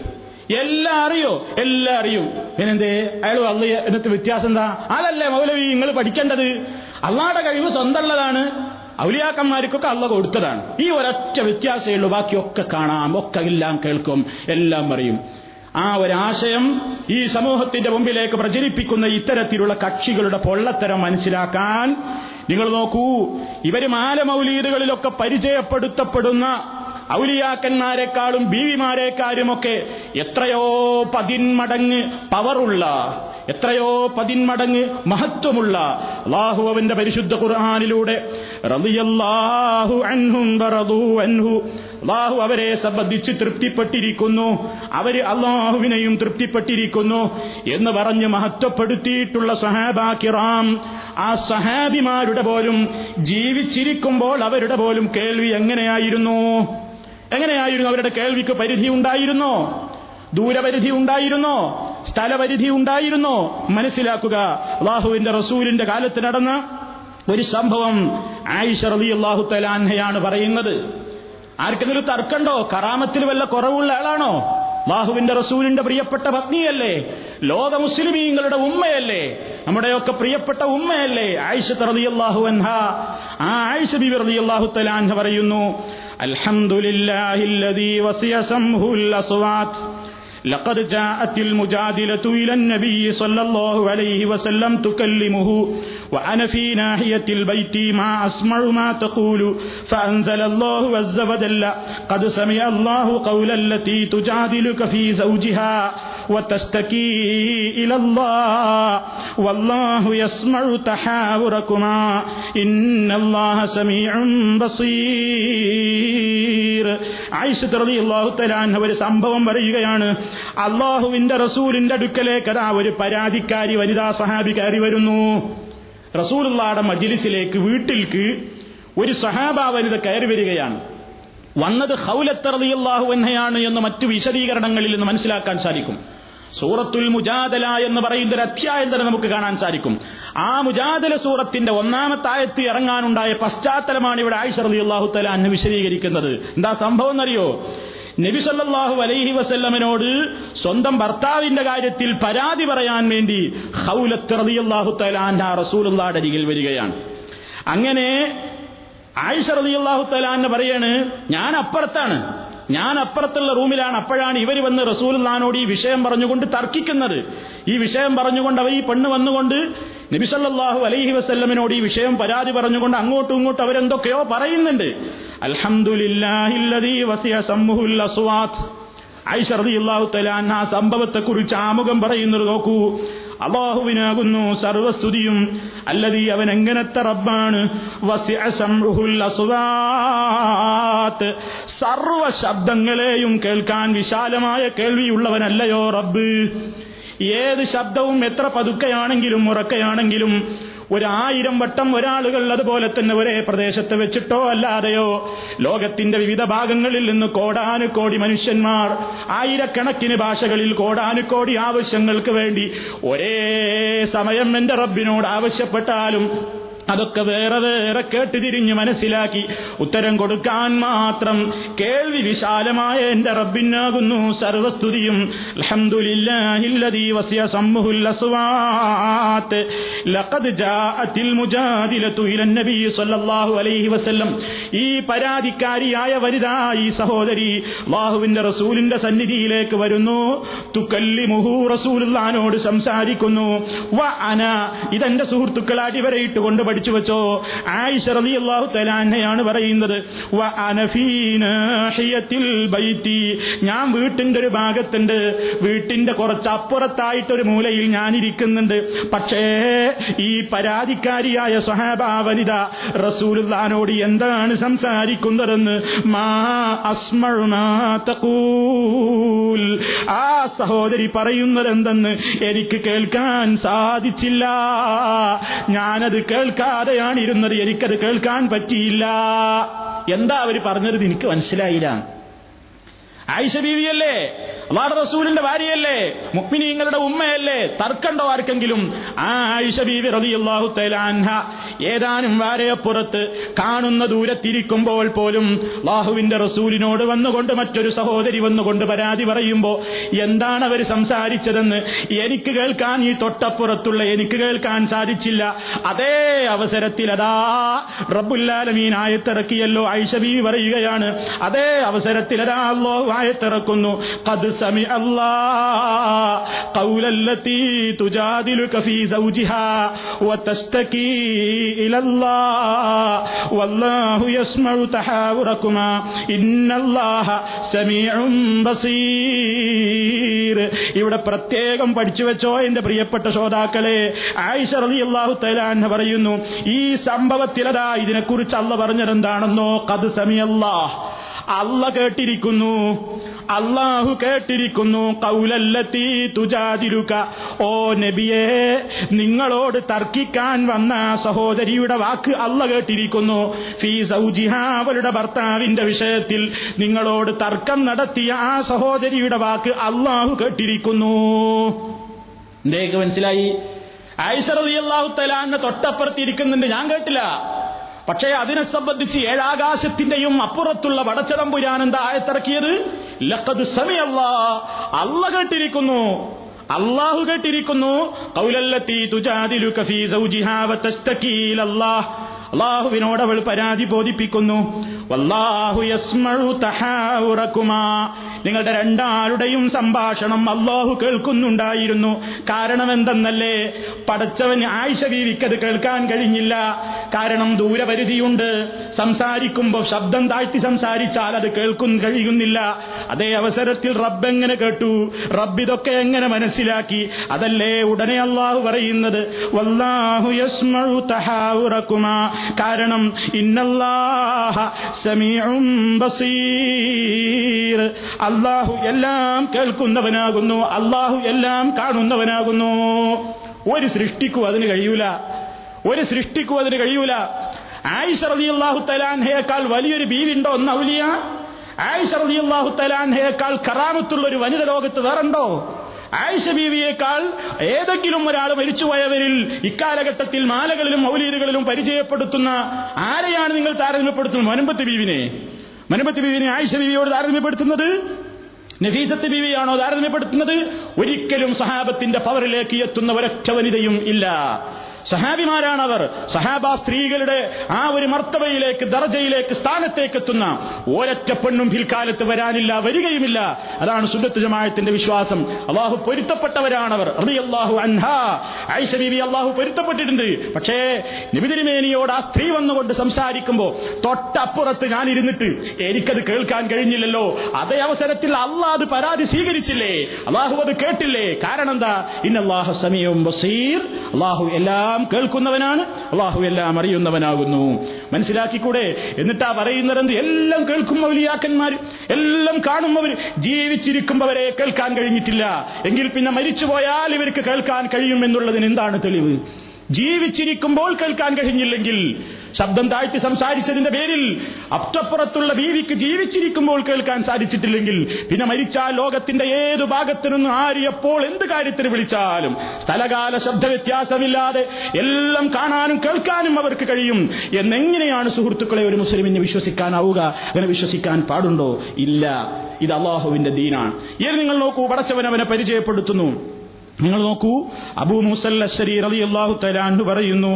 എല്ലാം അറിയോ? എല്ലാം അറിയും. പിന്നെന്തേ അയാളും അല്ല എന്നത്തെ വ്യത്യാസം എന്താ? അതല്ലേ മൗലവി നിങ്ങൾ പഠിക്കേണ്ടത്, അള്ളാടെ കഴിവ് സ്വന്തമുള്ളതാണ്, ഔലിയാക്കന്മാർക്കൊക്കെ അള്ള കൊടുത്തതാണ്. ഈ ഒരൊറ്റ വ്യത്യാസമേ ഉള്ളൂ, ബാക്കിയൊക്കെ കാണാം, ഒക്കെ എല്ലാം കേൾക്കും, എല്ലാം അറിയും. ആ ഒരാശയം ഈ സമൂഹത്തിന്റെ മുമ്പിലേക്ക് പ്രചരിപ്പിക്കുന്ന ഇത്തരത്തിലുള്ള കക്ഷികളുടെ പൊള്ളത്തരം മനസ്സിലാക്കാൻ നിങ്ങൾ നോക്കൂ, ഇവര് മാല മൗലീദുകളിലൊക്കെ പരിചയപ്പെടുത്തപ്പെടുന്ന ഔലിയാക്കന്മാരെക്കാളും ബീവിമാരെക്കാളുമൊക്കെ എത്രയോ പതിന്മടങ്ങ് പവറുള്ള, എത്രയോ പതിന്മടങ്ങ് മഹത്വമുള്ള, അല്ലാഹു അവന്റെ പരിശുദ്ധ ഖുർആനിലൂടെ റളിയല്ലാഹു അൻഹും വറദു അൻഹു, അല്ലാഹു അവരെ സംബന്ധിച്ച് തൃപ്തിപ്പെട്ടിരിക്കുന്നു, അവര് അല്ലാഹുവിനെയും തൃപ്തിപ്പെട്ടിരിക്കുന്നു എന്ന് പറഞ്ഞ് മഹത്വപ്പെടുത്തിയിട്ടുള്ള സഹാബാ കിറാം, ആ സഹാബിമാരുടെ പോലും ജീവിച്ചിരിക്കുമ്പോൾ അവരുടെ പോലും കേൾവി എങ്ങനെയായിരുന്നു? എങ്ങനെയായിരുന്നു അവരുടെ കേൾവിക്ക്? പരിധി ഉണ്ടായിരുന്നോ? ദൂരപരിധി ഉണ്ടായിരുന്നോ? സ്ഥലപരിധി ഉണ്ടായിരുന്നോ? മനസ്സിലാക്കുക, അല്ലാഹുവിന്റെ റസൂലിന്റെ കാലത്ത് നടന്ന ഒരു സംഭവം ആയിഷ റളിയല്ലാഹു തആല അൻഹയാണ് പറയുന്നത്. ആർക്കെങ്കിലും തർക്കണ്ടോ? കറാമത്തിൽ വല്ല കുറവുള്ള ആളാണോ? അല്ലാഹുവിന്റെ റസൂലിന്റെ പ്രിയപ്പെട്ട പത്നിയല്ലേ, ലോക മുസ്ലിമീങ്ങളുടെ ഉമ്മയല്ലേ, നമ്മുടെയൊക്കെ പ്രിയപ്പെട്ട ഉമ്മയല്ലേ ആയിഷ റളിയല്ലാഹു അൻഹ. ആ ആയിഷ ബിബി റളിയല്ലാഹു തആല അൻഹ പറയുന്നു, അൽഹംദുലില്ലാഹില്ലദീ വസിയ സംഹുൽ അസ്വാത് ലഖദ് ജാഅത്തിൽ മുജാദിലതു ഇലൻ നബി സ്വല്ലല്ലാഹു അലൈഹി വസല്ലം തുകല്ലിമുഹു وأنا في ناحية البيت ما أسمع ما تقول فأنزل الله عز وجل قد سمع الله قول التي تجادلك في زوجها وتشتكي إلى الله والله يسمع تحاوركما إن الله سميع بصير عائشة رضي الله تعالى عنها ഒരു സംഭവം പറയുകയാണ്. അള്ളാഹുവിന്റെ റസൂലിന്റെ അടുക്കലേക്ക് അതാ ഒരു പരാതിക്കാരി വനിതാ സഹാബി കയറി വരുന്നു. റസൂലുള്ളാഹിയുടെ മജ്ലിസിലേക്ക്, വീട്ടിൽക്ക് ഒരു സഹാബ വനിത കയറി വരികയാണ്. വന്നത് ഖൗലത്ത് റളിയല്ലാഹു അൻഹയാണ് എന്ന് മറ്റു വിശദീകരണങ്ങളിൽ നിന്ന് മനസ്സിലാക്കാൻ സാധിക്കും. സൂറത്തുൽ മുജാദല എന്ന് പറയുന്ന ഒരു അധ്യായം തന്നെ നമുക്ക് കാണാൻ സാധിക്കും. ആ മുജാദല സൂറത്തിന്റെ ഒന്നാമത്തെ ആയത്ത് ഇറങ്ങാനുണ്ടായ പശ്ചാത്തലമാണ് ഇവിടെ ആയിഷ റളിയല്ലാഹു തആല അൻഹ വിശദീകരിക്കുന്നത്. എന്താ സംഭവം എന്നറിയോ? നബി സല്ലല്ലാഹു അലൈഹി വസല്ലമയോട് സ്വന്തം ഭർത്താവിന്റെ കാര്യത്തിൽ പരാതി പറയാൻ വേണ്ടി ഖൗലത്ത് റളിയല്ലാഹു തആല അൻഹ റസൂലുള്ളാഹിയുടെ അരികിൽ വരികയാണ്. അങ്ങനെ ആയിഷ റളിയല്ലാഹു തആല അൻഹ പറയാണ്, ഞാൻ അപ്പുറത്താണ്, ഞാൻ അപ്പുറത്തുള്ള റൂമിലാണ്. അപ്പോഴാണ് ഇവർ വന്ന് റസൂലുള്ളാഹിനോട് ഈ വിഷയം പറഞ്ഞുകൊണ്ട് തർക്കിക്കുന്നത്. ഈ വിഷയം പറഞ്ഞുകൊണ്ട് അവർ, ഈ പെണ്ണ് വന്നുകൊണ്ട് നബി സല്ലല്ലാഹു അലൈഹി വസല്ലമയോട് ഈ വിഷയം പരാതി പറഞ്ഞുകൊണ്ട് അങ്ങോട്ടും ഇങ്ങോട്ടും അവരെന്തൊക്കെയോ പറയുന്നുണ്ട്. അൽഹംദുലില്ലാഹില്ലദീ വസിഅ സമ്മുഹുൽ അസ്വാത്, ആയിഷ റളിയല്ലാഹു തആല അൻഹ സംഭവത്തെക്കുറിച്ച് ആമുഖം പറയുന്നത് നോക്കൂ. അല്ലാഹുവിനാകുന്നു സർവസ്തുതിയും, അല്ലദീ അവൻ എങ്ങനത്തെ റബ്ബാണ്, വസിഅ സംഉഹുൽ അസ്വാത്, സർവ ശബ്ദങ്ങളെയും കേൾക്കാൻ വിശാലമായ കേൾവിയുള്ളവനല്ലയോ റബ്ബ്. ഏത് ശബ്ദവും എത്ര പതുക്കെയാണെങ്കിലും ഉറക്കെയാണെങ്കിലും ഒരായിരം വട്ടം ഒരാളുകൾ അതുപോലെ തന്നെ ഒരേ പ്രദേശത്ത് വെച്ചിട്ടോ അല്ലാതെയോ ലോകത്തിന്റെ വിവിധ ഭാഗങ്ങളിൽ നിന്ന് കോടാനുകോടി മനുഷ്യന്മാർ ആയിരക്കണക്കിന് ഭാഷകളിൽ കോടാനുകോടി ആവശ്യങ്ങൾക്ക് വേണ്ടി ഒരേ സമയം എന്റെ റബ്ബിനോട് ആവശ്യപ്പെട്ടാലും അതൊക്കെ വേറെ വേറെ കേട്ട് തിരിഞ്ഞ് മനസ്സിലാക്കി ഉത്തരം കൊടുക്കാൻ മാത്രം കേൾവി വിശാലമായ എന്റെ റബ്ബിനാകുന്നു സർവസ്തുതിയും. അൽഹംദുലില്ലാഹില്ലദീ വസിഅ സമ്മുഹുൽ അസ്വാത് ലഖദ് ജാഅത്തിൽ മുജാദിലതു ഇലൻ നബി സ്വല്ലല്ലാഹു അലൈഹി വസല്ലം. ഈ പരാതിക്കാരിയായ വനിതാ, ഈ സഹോദരി അല്ലാഹുവിന്റെ റസൂലിന്റെ സന്നിധിയിലേക്ക് വരുന്നു. തുകല്ലിമുഹു, റസൂലുള്ളാഹിനോട് സംസാരിക്കുന്നു. വ അന, ഇതെന്റെ സുഹൃത്തുക്കൾ അടിവരയിട്ട് കൊണ്ട് പഠിച്ചു വെച്ചോ, ആയിഷ റളിയല്ലാഹു തആല അൻഹയാണ് പറയുന്നത്. വ അനഫീനാ ഹിയത്തിൽ ബൈതി, ഞാൻ വീട്ടിന്റെ ഒരു ഭാഗത്തുണ്ട്, വീട്ടിന്റെ കുറച്ച് അപ്പുറത്തായിട്ട് ഒരു മൂലയിൽ ഞാൻ ഇരിക്കുന്നുണ്ട്. പക്ഷേ ഈ പരാതിക്കാരിയായ സ്വഹാബാ വനിത റസൂലുള്ളാഹിനോട് എന്താണ് സംസാരിക്കുന്നതെന്ന് മാ അസ്മഉ മാ തഖൂൽ, ആ സഹോദരി പറയുന്നത് എന്തെന്ന് എനിക്ക് കേൾക്കാൻ സാധിച്ചില്ല. ഞാനത് കേൾക്കാൻ ാണ് ഇരുന്നത്, എനിക്കത് കേൾക്കാൻ പറ്റിയില്ല. എന്താ അവര് പറഞ്ഞത് എനിക്ക് മനസ്സിലായില്ല. ആയിഷ ബീവിയല്ലേ, അല്ലാഹു റസൂലിന്റെ ഭാര്യയല്ലേ, മുഅ്മിനീങ്ങളുടെ ഉമ്മയല്ലേ, തർക്കണ്ടോ ആർക്കെങ്കിലും? ആ ആയിഷ ബീവി റളിയല്ലാഹു തആല അൻഹ ഏതാനും വാരയപ്പുറത്ത് കാണുന്ന ദൂരത്തിരിക്കുമ്പോൾ പോലും അല്ലാഹുവിന്റെ റസൂലിനോട് വന്നുകൊണ്ട് മറ്റൊരു സഹോദരി വന്നുകൊണ്ട് പരാതി പറയുമ്പോൾ എന്താണ് അവർ സംസാരിച്ചതെന്ന് എനിക്ക് കേൾക്കാൻ, ഈ തൊട്ടപ്പുറത്തുള്ള എനിക്ക് കേൾക്കാൻ സാധിച്ചില്ല. അതേ അവസരത്തിൽ അതാ റബ്ബുൽ ആലമീൻ ആയത്തിറക്കിയല്ലോ. ആയിഷ ബീവി പറയുകയാണ്, അതേ അവസരത്തിൽ അതാ അല്ലാഹു ുന്നു ഇവിടെ പ്രത്യേകം പഠിച്ചു വെച്ചോ എന്റെ പ്രിയപ്പെട്ട ശ്രോതാക്കളെ. ആയിഷ റളിയല്ലാഹു തആല അൻഹ പറയുന്നു, ഈ സംഭവത്തിലതാ ഇതിനെക്കുറിച്ച് അള്ള പറഞ്ഞതെന്താണെന്നോ, ഖദ് സമഇഅല്ലാഹ്, അള്ള കേട്ടിരിക്കുന്നു, അള്ളാഹു കേട്ടിരിക്കുന്നു. ഖൗലല്ലതീ തുജാദിലുക, ഓ നബിയേ, നിങ്ങളോട് തർക്കിക്കാൻ വന്ന സഹോദരിയുടെ വാക്ക് അള്ള കേട്ടിരിക്കുന്നു. ഫീ സൗജിഹാ, അവളുടെ ഭർത്താവിന്റെ വിഷയത്തിൽ നിങ്ങളോട് തർക്കം നടത്തിയ ആ സഹോദരിയുടെ വാക്ക് അള്ളാഹു കേട്ടിരിക്കുന്നു. എന്തേക്ക് മനസ്സിലായി? ആയിഷ റളിയല്ലാഹു തആല അൻഹ തൊട്ടപ്പുറത്തിരിക്കുന്നുണ്ട്, ഞാൻ കേട്ടില്ല. പക്ഷേ അതിനെ സംബന്ധിച്ച് ഏഴാകാശത്തിന്റെയും അപ്പുറത്തുള്ള വടച്ചതമ്പുരാൻ എന്താ ആയത്തിറക്കിയത്? ലഖദ് സമഇഅല്ലാഹ്, അല്ലാഹു കേട്ടിരിക്കുന്നു, അല്ലാഹു കേട്ടിരിക്കുന്നു. ഖൗലല്ലതീ തുജാദിലുക ഫീ സൗജിഹാ വതസ്തകീ ഇലല്ലാഹ്, അല്ലാഹുവിനോട് അവൾ പരാതി ബോധിപ്പിക്കുന്നു. വല്ലാഹു യസ്മഉ തഹാവുറകുമാ, നിങ്ങളുടെ രണ്ടാളുടെയും സംഭാഷണം അല്ലാഹു കേൾക്കുന്നുണ്ടായിരുന്നു. കാരണം എന്തെന്നല്ലേ, പടച്ചവൻ ആയിഷ ബീവിക്കത് കേൾക്കാൻ കഴിഞ്ഞില്ല. കാരണം ദൂരപരിധിയുണ്ട്, സംസാരിക്കുമ്പോൾ ശബ്ദം താഴ്ത്തി സംസാരിച്ചാൽ അത് കേൾക്കാൻ കഴിയുന്നില്ല. അതേ അവസരത്തിൽ റബ്ബ് എങ്ങനെ കേട്ടു, റബ്ബ് ഇതൊക്കെ എങ്ങനെ മനസ്സിലാക്കി? അതല്ലേ ഉടനെ അല്ലാഹു പറയുന്നത്, വല്ലാഹു യസ്മഉ തഹാവുറകുമാ, കാരണം ഇന്നല്ലാഹ സമീഉൻ ബസീർ, അല്ലാഹു എല്ലാം കേൾക്കുന്നവനാകുന്നു, അല്ലാഹു എല്ലാം കാണുന്നവനാകുന്നു. ഒരു സൃഷ്ടിക്കും അതിന് കഴിയൂല, ഒരു സൃഷ്ടിക്കും അതിന് കഴിയൂല. ആയിഷ റളിയല്ലാഹു തആല അൻഹയേക്കാൾ വലിയൊരു ബീവിയുണ്ടോ ഒന്ന് ഔലിയ? ആയിഷ റളിയല്ലാഹു തആല അൻഹയേക്കാൾ കറാമത്തുള്ള ഒരു വനിത ലോകത്ത് വേറുണ്ടോ? ആയിഷ ബീവിയേക്കാൾ ഏതെങ്കിലും ഒരാൾ മരിച്ചുപോയവരിൽ ഇക്കാലഘട്ടത്തിൽ മാലകളിലും മൗലീദുകളിലും പരിചയപ്പെടുത്തുന്ന ആരെയാണ് നിങ്ങൾ താരതമ്യപ്പെടുത്തുന്നത്? മൻബത്ത് ബീവിനെ, മൻബത്ത് ബീവിനെ ആയിഷ ബീവിയോട് താരതമ്യപ്പെടുത്തുന്നത്? നഫീസത്ത് ബീവിയാണോ താരതമ്യപ്പെടുത്തുന്നത്? ഒരിക്കലും സഹാബത്തിന്റെ പവറിലേക്ക് എത്തുന്ന ഒരൊറ്റ വനിതയും ഇല്ല. സഹാബിമാരാണ് അവർ. സഹാബാ സ്ത്രീകളുടെ ആ ഒരു മർത്തബയിലേക്ക്, ദർജയിലേക്ക്, സ്ഥാനത്തേക്ക് എത്തുന്ന ഒരൊറ്റ പെണ്ണും പിൽക്കാലത്ത് വരാനില്ല, വരികയുമില്ല. അതാണ് സുന്നത്ത് ജമാഅത്തിന്റെ വിശ്വാസം. അള്ളാഹു പൊരുത്തപ്പെട്ടവരാണവർ. റളിയല്ലാഹു അൻഹാ ആയിഷ ബീവി അള്ളാഹു പൊരുത്തപ്പെട്ടിട്ടുണ്ട്. പക്ഷേ നബി തിരുമേനിയോട് ആ സ്ത്രീ വന്നുകൊണ്ട് സംസാരിക്കുമ്പോൾ തൊട്ടപ്പുറത്ത് ഞാൻ ഇരുന്നിട്ട് എനിക്കത് കേൾക്കാൻ കഴിഞ്ഞില്ലല്ലോ, അതേ അവസരത്തിൽ അള്ളാഹ് അത് പരാതി സ്വീകരിച്ചില്ലേ, അള്ളാഹു അത് കേട്ടില്ലേ? കാരണം എന്താ? ഇന്നല്ലാഹു സമീഉൻ ബസീർ. അള്ളാഹു എല്ലാം കേൾക്കുന്നവനാണ്, അള്ളാഹു എല്ലാം അറിയുന്നവനാകുന്നു. മനസ്സിലാക്കിക്കൂടെ? എന്നിട്ടാ പറയുന്നതെന്ത്? എല്ലാം കേൾക്കും ഔലിയാക്കന്മാർ, എല്ലാം കാണുന്നവർ. ജീവിച്ചിരിക്കുമ്പവരെ കേൾക്കാൻ കഴിഞ്ഞിട്ടില്ല എങ്കിൽ പിന്നെ മരിച്ചുപോയാൽ ഇവർക്ക് കേൾക്കാൻ കഴിയും എന്നുള്ളതിന് എന്താണ് തെളിവ്? ജീവിച്ചിരിക്കുമ്പോൾ കേൾക്കാൻ കഴിഞ്ഞില്ലെങ്കിൽ ശബ്ദം താഴ്ത്തി സംസാരിച്ചതിന്റെ പേരിൽ അപ്പുറത്തുള്ള ബീവിക്ക് ജീവിച്ചിരിക്കുമ്പോൾ കേൾക്കാൻ സാധിച്ചിട്ടില്ലെങ്കിൽ പിന്നെ മരിച്ചാൽ ലോകത്തിന്റെ ഏതു ഭാഗത്തു നിന്ന് ആര് എപ്പോൾ എന്ത് കാര്യത്തിന് വിളിച്ചാലും സ്ഥലകാല ശബ്ദ വ്യത്യാസമില്ലാതെ എല്ലാം കാണാനും കേൾക്കാനും അവർക്ക് കഴിയും. എന്നെങ്ങനെയാണ് സുഹൃത്തുക്കളെ ഒരു മുസ്ലിമിന് വിശ്വസിക്കാനാവുക? അങ്ങനെ വിശ്വസിക്കാൻ പാടുണ്ടോ? ഇല്ല. ഇത് അള്ളാഹുവിന്റെ ദീനാണ്. ഇനി നിങ്ങൾ നോക്കൂ, പടച്ചവനവനെ പരിചയപ്പെടുത്തുന്നു. നിങ്ങൾ നോക്കൂ, അബൂ മൂസ അശ്ശരി റളിയല്ലാഹു തആല അൻഹു പറയുന്നു,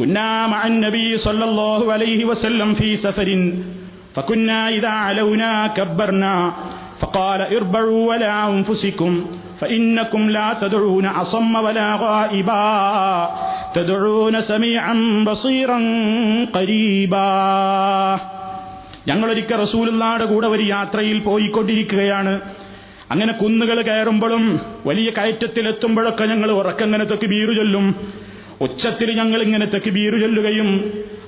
കുന്നാ മഅൻ നബി സല്ലല്ലാഹു അലൈഹി വസല്ലം ഫീ സഫരിൻ ഫകുന്നാ ഇദാ അലൗനാ കബ്ബർനാ ഫഖാല ഇർബഉ വലാ അൻഫുസികും ഫഇന്നകും ലാ തദഊന അസമ്മ വലാ ഗായിബാ തദഊന സമീഅൻ ബസീറൻ ഖരീബാ. ഞങ്ങളൊരിക്കൽ റസൂലുള്ളാഹിയുടെ കൂടെ ഒരു യാത്രയിൽ പോയിക്കൊണ്ടിരിക്കുകയാണ്. അങ്ങനെ കുന്നുകൾ കയറുമ്പോഴും വലിയ കയറ്റത്തിലെത്തുമ്പോഴൊക്കെ ഞങ്ങൾ ഉറക്കങ്ങനെ തക്ബീർ ചൊല്ലും. ഉച്ചത്തിൽ ഞങ്ങൾ ഇങ്ങനെ തക്ബീർ ചൊല്ലുകയും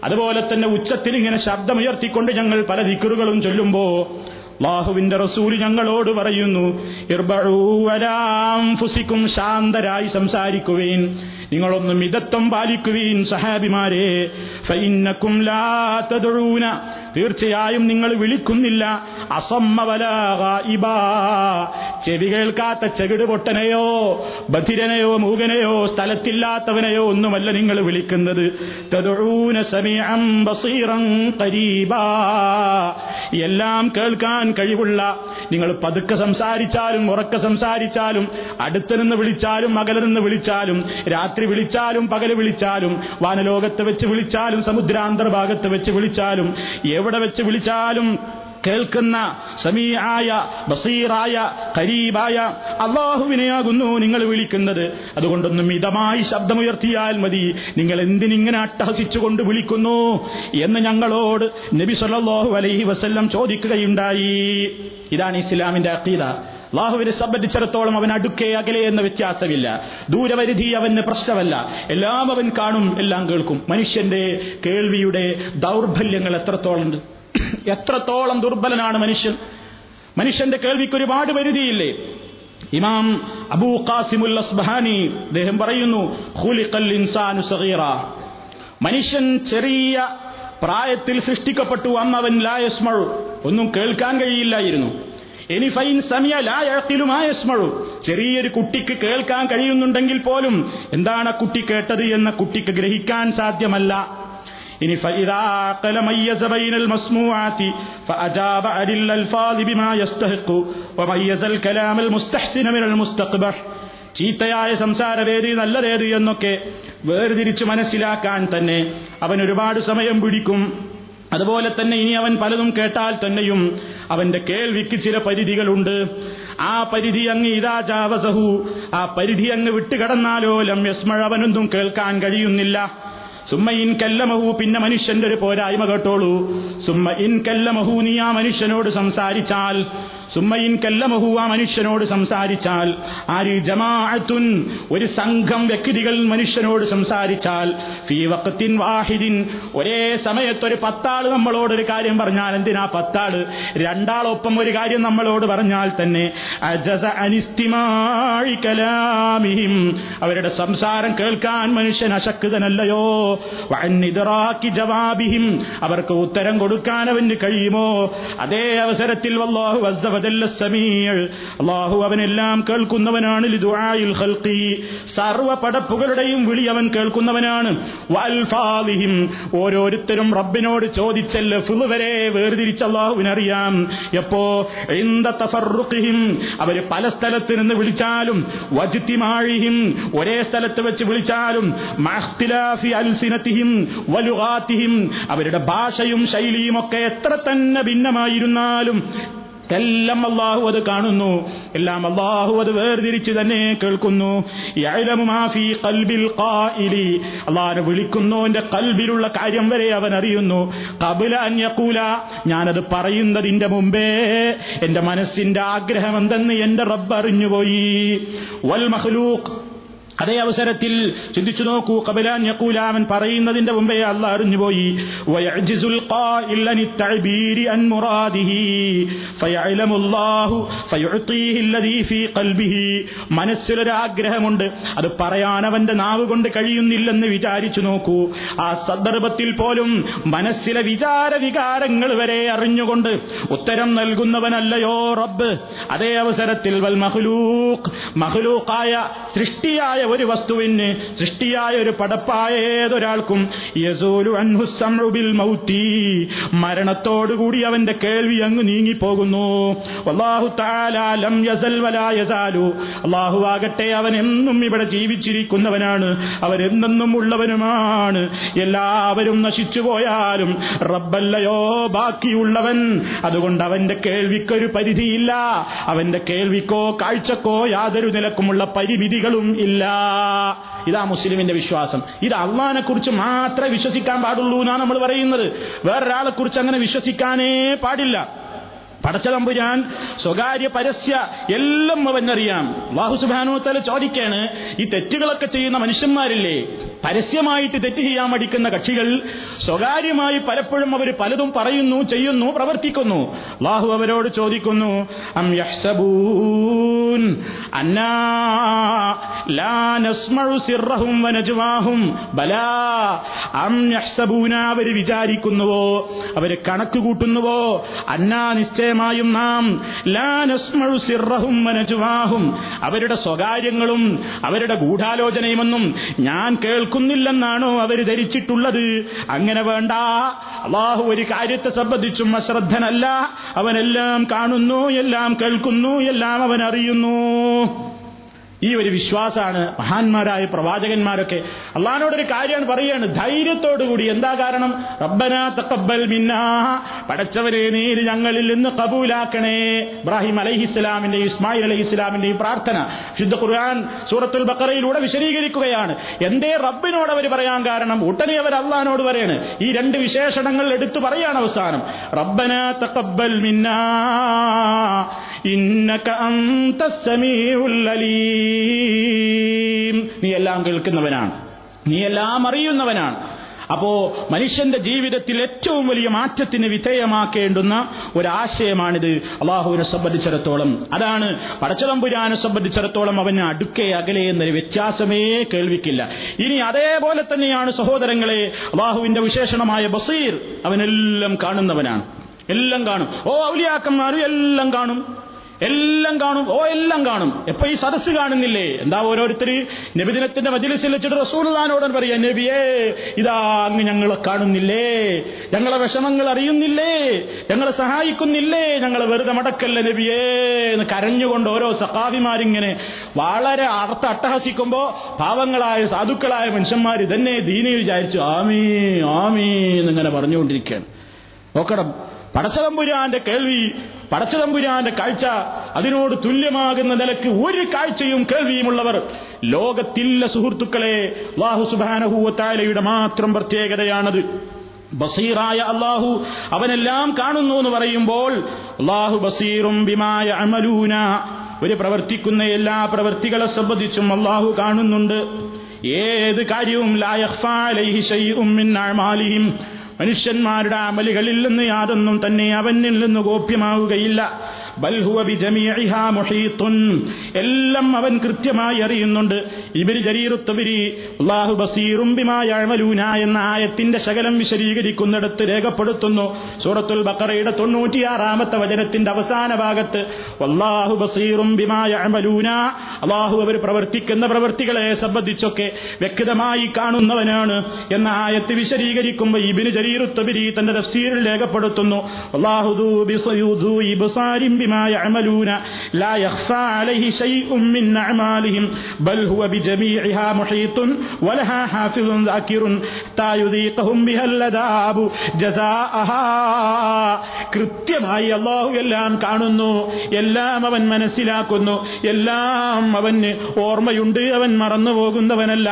അതുപോലെ തന്നെ ഉച്ചത്തിൽ ഇങ്ങനെ ശബ്ദമുയർത്തിക്കൊണ്ട് ഞങ്ങൾ പല ദിക്റുകളും ചൊല്ലുമ്പോൾ അല്ലാഹുവിന്റെ റസൂൽ ഞങ്ങളോട് പറയുന്നു, ഇർബഉ വലാ അൻഫുസികും, ശാന്തരായി സംസാരിക്കുവീൻ, നിങ്ങളൊന്ന് മിതത്വം പാലിക്കുവീൻ സഹാബിമാരെ. ഫഇന്നകും ലാ തദഊന, തീർച്ചയായും നിങ്ങൾ വിളിക്കുന്നില്ല, അസമ്മ വലാ ഗായിബാ, ചെവി കേൾക്കാത്ത ചെകിട് പൊട്ടനെയോ ബധിരനെയോ മൂകനെയോ സ്ഥലത്തില്ലാത്തവനെയോ ഒന്നുമല്ല നിങ്ങൾ വിളിക്കുന്നത്. തദഊന സമീഅൻ ബസീറൻ ഖരീബാ, എല്ലാം കേൾക്കാൻ കഴിവുള്ള, നിങ്ങൾ പതുക്കെ സംസാരിച്ചാലും ഉറക്കെ സംസാരിച്ചാലും അടുത്തു നിന്ന് വിളിച്ചാലും അകലെ നിന്ന് വിളിച്ചാലും രാത്രി വിളിച്ചാലും പകല് വിളിച്ചാലും വാനലോകത്ത് വെച്ച് വിളിച്ചാലും സമുദ്രാന്തർഭാഗത്ത് വെച്ച് വിളിച്ചാലും എവിടെ വെച്ച് വിളിച്ചാലും കേൾക്കുന്ന സമീആയ ബസീറായ ഖരീബായ അല്ലാഹുവിനെയാകുന്നു നിങ്ങൾ വിളിക്കുന്നത്. അതുകൊണ്ടൊന്ന് മിതമായി ശബ്ദമുയർത്തിയാൽ മതി. നിങ്ങൾ എന്തിനിങ്ങനെ അട്ടഹസിച്ചുകൊണ്ട് വിളിക്കുന്നു എന്ന് ഞങ്ങളോട് നബി സല്ലല്ലാഹു അലൈഹി വസല്ലം ചോദിക്കുകയുണ്ടായി. ഇതാണ് ഇസ്ലാമിന്റെ അഖീദ. അള്ളാഹുവിനെ സംബന്ധിച്ചിടത്തോളം അവൻ അടുക്കേ അകലെ എന്ന വ്യത്യാസമില്ല. ദൂരപരിധി അവന് പ്രശ്നമല്ല. എല്ലാം അവൻ കാണും, എല്ലാം കേൾക്കും. മനുഷ്യന്റെ കേൾവിയുടെ ദൗർബല്യങ്ങൾ എത്രത്തോളമുണ്ട്, എത്രത്തോളം ദുർബലനാണ് മനുഷ്യൻ. മനുഷ്യന്റെ കേൾവിക്ക് ഒരുപാട് പരിധിയില്ലേ? ഇമാം അബൂ ഖാസിമുൽ അസ്ബഹാനി അദ്ദേഹം പറയുന്നു, ഖുലിഖൽ ഇൻസാനു സഗീറ, മനുഷ്യൻ ചെറിയ പ്രായത്തിൽ സൃഷ്ടിക്കപ്പെട്ടു. അന്നവൻ ലാ യസ്മഉ, ഒന്നും കേൾക്കാൻ കഴിയില്ലായിരുന്നു. ഇനി ഫൈൻ സമയ ലാ യഖിലു മാ യസ്മഉ, ചെറിയൊരു കുട്ടിക്ക് കേൾക്കാൻ കഴിയുന്നുണ്ടെങ്കിൽ പോലും എന്താണ് കുട്ടി കേട്ടത് എന്ന കുട്ടിക്ക് ഗ്രഹിക്കാൻ സാധ്യമല്ല. ഇനി فإذا عقل ميز بين المسموعات فأجاب عن الألفاظ بما يستحق وميز الكلام المستحسن من المستقبح. ചീത്തയായ സംസാരവേദി നല്ലതേത് എന്നൊക്കെ വേർതിരിച്ച് മനസ്സിലാക്കാൻ തന്നെ അവൻ ഒരുപാട് സമയം പിടിക്കും. അതുപോലെ തന്നെ ഇനി അവൻ പലതും കേട്ടാൽ തന്നെയും അവന്റെ കേൾവിക്ക് ചില പരിധികളുണ്ട്. ആ പരിധി അങ്ങ് ഇദാ ജാവസഹു, ആ പരിധി അങ്ങ് വിട്ടുകടന്നാലോ ലം യസ്മഅ, അവനൊന്നും കേൾക്കാൻ കഴിയുന്നില്ല. സുമ്മ ഇൻ കല്ലമഹു, പിന്നെ മനുഷ്യന്റെ ഒരു പോരായ്മ കേട്ടോളൂ. സുമ്മ ഇൻ കല്ലമഹു, നീ ആ മനുഷ്യനോട് സംസാരിച്ചാൽ, സുമ്മ ഇൻ കല്ലമഹു, ആ മനുഷ്യനോട് സംസാരിച്ചാൽ, ആരി ജമാഅത്തുൻ, ഒരു സംഘം വ്യക്തികൾ മനുഷ്യനോട് സംസാരിച്ചാൽ, ഫീ വഖത്തിൻ വാഹിദിൻ, ഒരേ സമയത്തൊരു പത്താള് നമ്മളോടൊരു കാര്യം പറഞ്ഞാൽ, എന്തിനാ പത്താള്, രണ്ടാളൊപ്പം ഒരു കാര്യം നമ്മളോട് പറഞ്ഞാൽ തന്നെ, അജസ അനിസ്തിമായി കലാമിഹിം, അവരുടെ സംസാരം കേൾക്കാൻ മനുഷ്യൻ അശക്തനല്ലയോ. വഅന്നിദ്റാകി ജവാബിഹിം, അവർക്ക് ഉത്തരം കൊടുക്കാൻ അവന് കഴിയുമോ? അതേ അവസരത്തിൽ വല്ലാഹു അസ്സ അല്ലാഹു അവനെല്ലാം കേൾക്കുന്നവനാണ്. ലിദുആഇൽ ഖൽഖി, സർവ്വ പടപ്പുകളുടെയും വിളി അവൻ കേൾക്കുന്നവനാണ്. വഅൽഫാദിഹിം, ഓരോരുത്തരും റബ്ബിനോട് ചോദിച്ച ലഫ്ള് വരെ വേർതിരിച്ച അല്ലാഹുവിനറിയാം. എപ്പോ ഇന്ദ തഫർറുഖിഹിം, അവർ പല സ്ഥലത്ത് നിന്ന് വിളിച്ചാലും വജ്തിമാഇഹിം, ഒരേ സ്ഥലത്ത് വെച്ച് വിളിച്ചാലും മഖ്തിലാഫി അൽസിനതിഹിം വലുഗാതിഹിം, അവരുടെ ഭാഷയും ശൈലിയുമൊക്കെ എത്ര തന്നെ ഭിന്നമായിരുന്നാലും എല്ലാം അല്ലാഹു അത് കാണുന്നു, എല്ലാം അല്ലാഹു അത് വേർതിരിച്ച് തന്നെ കേൾക്കുന്നു. യഅലമു മാ ഫീ ഖൽബിൽ ഖായിലി, അല്ലാഹു വിളിക്കുന്നവന്റെ കൽബിലുള്ള കാര്യം വരെ അവൻ അറിയുന്നു. ഖബല അൻ യഖൂല, ഞാനത് പറയുന്നതിന്റെ മുമ്പേ എന്റെ മനസ്സിന്റെ ആഗ്രഹം എന്തെന്ന് എന്റെ റബ്ബ് അറിഞ്ഞുപോയി. വൽ മഖ്ലൂഖ്, അതേ അവസരത്തിൽ ചിന്തിച്ചു നോക്കൂ, ഖബലാൻ യഖൂല, അവൻ പറയുന്നതിന്റെ മുമ്പേ അല്ലാഹു അറിഞ്ഞുപോയി. വയഅ്ജിസുൽ ഖാഇൽ അൻ തഅബീരി അൻ മുറാദിഹി ഫയഅലമുല്ലാഹു ഫയുഅതീഹി അൽദീ ഫീ ഖൽബിഹി, മനസ്സിലൊരു ആഗ്രഹമുണ്ട്, അത് പറയാനവന്റെ നാവ് കൊണ്ട് കഴിയുന്നില്ലെന്ന് വിചാരിച്ചു നോക്കൂ. ആ സന്ദർഭത്തിൽ പോലും മനസ്സിലെ വിചാര വികാരങ്ങൾ വരെ അറിഞ്ഞുകൊണ്ട് ഉത്തരം നൽകുന്നവനല്ലയോ റബ്ബ്. അതേ അവസരത്തിൽ വൽ മഖ്ലൂഖ്, മഖ്ലൂഖായ സൃഷ്ടിയായ ഒരു വസ്തുവിന്, സൃഷ്ടിയായ ഒരു പടപ്പായ ഏതൊരാൾക്കും മരണത്തോടുകൂടി അവന്റെ കേൾവി അങ്ങ് നീങ്ങിപ്പോകുന്നു. അല്ലാഹു തആല ലം യസൽ വലാ യസാലു, അല്ലാഹു ആകട്ടെ അവൻ എന്നും ഇവിടെ ജീവിച്ചിരിക്കുന്നവനാണ്, അവരെന്നെന്നും ഉള്ളവനുമാണ്. എല്ലാവരും നശിച്ചു പോയാലും റബ്ബല്ലയോ ബാക്കിയുള്ളവൻ. അതുകൊണ്ട് അവന്റെ കേൾവിക്കൊരു പരിധിയില്ല, അവന്റെ കേൾവിക്കോ കാഴ്ചക്കോ യാതൊരു നിലക്കുമുള്ള പരിമിതികളും ഇല്ല. ഇതാ മുസ്ലിമിന്റെ വിശ്വാസം. ഇത് അള്ളാഹിനെ കുറിച്ച് മാത്രമേ വിശ്വസിക്കാൻ പാടുള്ളൂ എന്നാണ് നമ്മൾ പറയുന്നത്. വേറൊരാളെ കുറിച്ച് അങ്ങനെ വിശ്വസിക്കാനേ പാടില്ല. പടച്ച തമ്പുരാൻ സ്വകാര്യ പരസ്യ എല്ലാം അവനറിയാം. അല്ലാഹു സുബ്ഹാനഹു വ തആല ചോദിക്കാണ്, ഈ തെറ്റുകളൊക്കെ ചെയ്യുന്ന മനുഷ്യന്മാരില്ലേ, പരസ്യമായിട്ട് തെറ്റ് ചെയ്യാൻ മടിക്കുന്ന കക്ഷികൾ, സ്വകാര്യമായി പലപ്പോഴും അവർ പലതും പറയുന്നു, ചെയ്യുന്നു, പ്രവർത്തിക്കുന്നു. അല്ലാഹു അവരോട് ചോദിക്കുന്നു, അം യഹ്സബൂൻ അന്നാ ലാ നസ്മഉ സിർറഹും വനജ്വാഹും ബലാ അം യഹ്സബൂന, അവർ വിചാരിക്കുന്നുവോ, അവർ കണക്ക് കൂട്ടുന്നുവോ, അന്നാ നിശ്ചയം യും നാം ലാ നസ്മഉ സിർറഹും വനജ്വാഹും, അവരുടെ സ്വകാര്യങ്ങളും അവരുടെ ഗൂഢാലോചനയുമൊന്നും ഞാൻ കേൾക്കുന്നില്ലെന്നാണോ അവർ ധരിച്ചിട്ടുള്ളത്? അങ്ങനെ വേണ്ട, അല്ലാഹു ഒരു കാര്യത്തെ സംബന്ധിച്ചും അശ്രദ്ധനല്ല, അവനെല്ലാം കാണുന്നു, എല്ലാം കേൾക്കുന്നു, എല്ലാം അവൻ അറിയുന്നു. ഈ ഒരു വിശ്വാസമാണ് മഹാന്മാരായ പ്രവാചകന്മാരൊക്കെ അള്ളാഹിനോടൊരു കാര്യമാണ് പറയുകയാണ് ധൈര്യത്തോടുകൂടി. എന്താ കാരണം? റബ്ബനാ തഖബ്ബൽ മിന്നാ, പടച്ചവനെ നീ ഞങ്ങളിൽ നിന്ന് കബൂലാക്കണേ. ഇബ്രാഹിം അലൈഹിസ്സലാമിന്റെ, ഇസ്മായിൽ അലൈഹിസ്സലാമിന്റെ ഈ പ്രാർത്ഥന ശുദ്ധ ഖുർആൻ സൂറത്തുൽ ബഖറയിലൂടെ വിശദീകരിക്കുകയാണ്. എന്തേ റബ്ബിനോട് അവർ പറയാൻ കാരണം? ഉടനെ അവർ അള്ളാഹിനോട് പറയാണ്. ഈ രണ്ട് വിശേഷണങ്ങൾ എടുത്തു പറയാണ് അവസാനം, റബ്ബനാ തഖബ്ബൽ മിന്നാ ഇന്നക അൻതസ് സമീഉൽ അലീം, നീ എല്ലാം കേൾക്കുന്നവനാണ്, നീ എല്ലാം അറിയുന്നവനാണ്. അപ്പോ മനുഷ്യന്റെ ജീവിതത്തിൽ ഏറ്റവും വലിയ മാറ്റത്തിന് വിധേയമാക്കേണ്ടുന്ന ഒരാശയമാണിത് അള്ളാഹുവിനെ സംബന്ധിച്ചിടത്തോളം. അതാണ് പടച്ചതമ്പുരാനെ സംബന്ധിച്ചിടത്തോളം അവന് അടുക്കെ അകലെ എന്നൊരു വ്യത്യാസമേ കേൾവിക്കില്ല. ഇനി അതേപോലെ തന്നെയാണ് സഹോദരങ്ങളെ അള്ളാഹുവിന്റെ വിശേഷണമായ ബസീർ, അവനെല്ലാം കാണുന്നവനാണ്, എല്ലാം കാണും. ഓ ഔലിയാക്കന്മാരും എല്ലാം കാണും, എല്ലാം കാണും, ഓ എല്ലാം കാണും. എപ്പൊ ഈ സദസ്സ് കാണുന്നില്ലേ? എന്താ ഓരോരുത്തർ നബിദിനത്തിന്റെ മജ്‌ലിസിൽ വെച്ചിട്ട് റസൂലുള്ളാഹിനോട് പറയാ, നബിയേ ഇതാ അങ്ങ് ഞങ്ങളെ കാണുന്നില്ലേ, ഞങ്ങളെ വിഷമങ്ങൾ അറിയുന്നില്ലേ, ഞങ്ങളെ സഹായിക്കുന്നില്ലേ, ഞങ്ങളെ വെറുതെ മടക്കല്ലേ നബിയേ എന്ന് കരഞ്ഞുകൊണ്ട് ഓരോ സഖാഫിമാരിങ്ങനെ വളരെ അർത്ഥ അട്ടഹസിക്കുമ്പോ പാവങ്ങളായ സാധുക്കളായ മനുഷ്യന്മാർ തന്നെ ദീനി വിചാരിച്ചു ആമീ ആമീ എന്നിങ്ങനെ പറഞ്ഞുകൊണ്ടിരിക്കുകയാണ്. നോക്കണം, പടച്ചതമ്പുരാന്റെ കേൾവി, പടച്ചതമ്പുരാന്റെ കാഴ്ച, അതിനോട് തുല്യമാകുന്ന നിലക്ക് ഒരു കാഴ്ചയും കേൾവിയുമുള്ളവർ ലോകത്തില്ല സുഹൃത്തുക്കളെ. അല്ലാഹു സുബ്ഹാനഹു വ തആലയുടെ മാത്രം പ്രത്യേകതയാണത്. ബസീറായ അല്ലാഹു അവനെല്ലാം കാണുന്നു എന്ന് പറയുമ്പോൾ അല്ലാഹു ബസീറും ബിമാ യഅമലൂന, ഒരു പ്രവർത്തിക്കുന്ന എല്ലാ പ്രവർത്തികളെ സംബന്ധിച്ചും അല്ലാഹു കാണുന്നുണ്ട്. ഏത് കാര്യവും ലാ യഖ്ഫാ അലൈഹി ശൈഉം മിൻ അഅമാലിഹിം, മനുഷ്യന്മാരുടെ അമലുകളിൽ നിന്ന് യാതൊന്നും തന്നെ അവനിൽ നിന്ന് ഗോപ്യമാവുകയില്ല. ബൽ ഹുവ ബിജമീഇഹാ മുഹീതുൻ, എല്ലാം അവൻ കൃത്യമായി അറിയുന്നുണ്ട്. ഇബ്നു ജരീറു തബരി അല്ലാഹു ബസീറും ബിമാ യഅമലൂന എന്ന ആയത്തിന്റെ ശകലം വിശദീകരിക്കുന്നിടത്ത് രേഖപ്പെടുത്തുന്നു. സൂറത്തുൽ ബഖറയുടെ തൊണ്ണൂറ്റിയാറാമത്തെ വചനത്തിന്റെ അവസാന ഭാഗത്ത് വല്ലാഹു ബസീറും ബിമാ യഅമലൂന, അല്ലാഹു അവർ പ്രവർത്തിക്കുന്ന പ്രവൃത്തികളെ സംബന്ധിച്ചൊക്കെ വ്യക്തമായി കാണുന്നവനാണ് എന്ന ആയത്ത് വിശദീകരിക്കുമ്പോൾ ഇബ്നു ജരീറു തബരി തന്റെ തഫ്സീറിൽ രേഖപ്പെടുത്തുന്നു അല്ലാഹു ദു ബിസയൂദു ഇബ്സാരിൻ ബിമാ യഅമലൂന ലാ യഖ്ഫാ അലൈഹി ശൈഉൻ മിൻ അഅമാലിഹിം ബൽ ഹുവ ബിജമീഇഹാ മുഹീതുൻ വലഹാ ഹാഫിദുൻ ദാകിറുൻ ത യുദീഖും ബിഹൽ അദാബു ജസാഅഹാ. കൃത്യമായി അല്ലാഹു എല്ലാം കാണുന്നു, എല്ലാം അവൻ മനസ്സിലാക്കുന്നു, എല്ലാം അവന് ഓർമ്മയുണ്ട്, അവൻ മറന്നു പോകുന്നവനല്ല.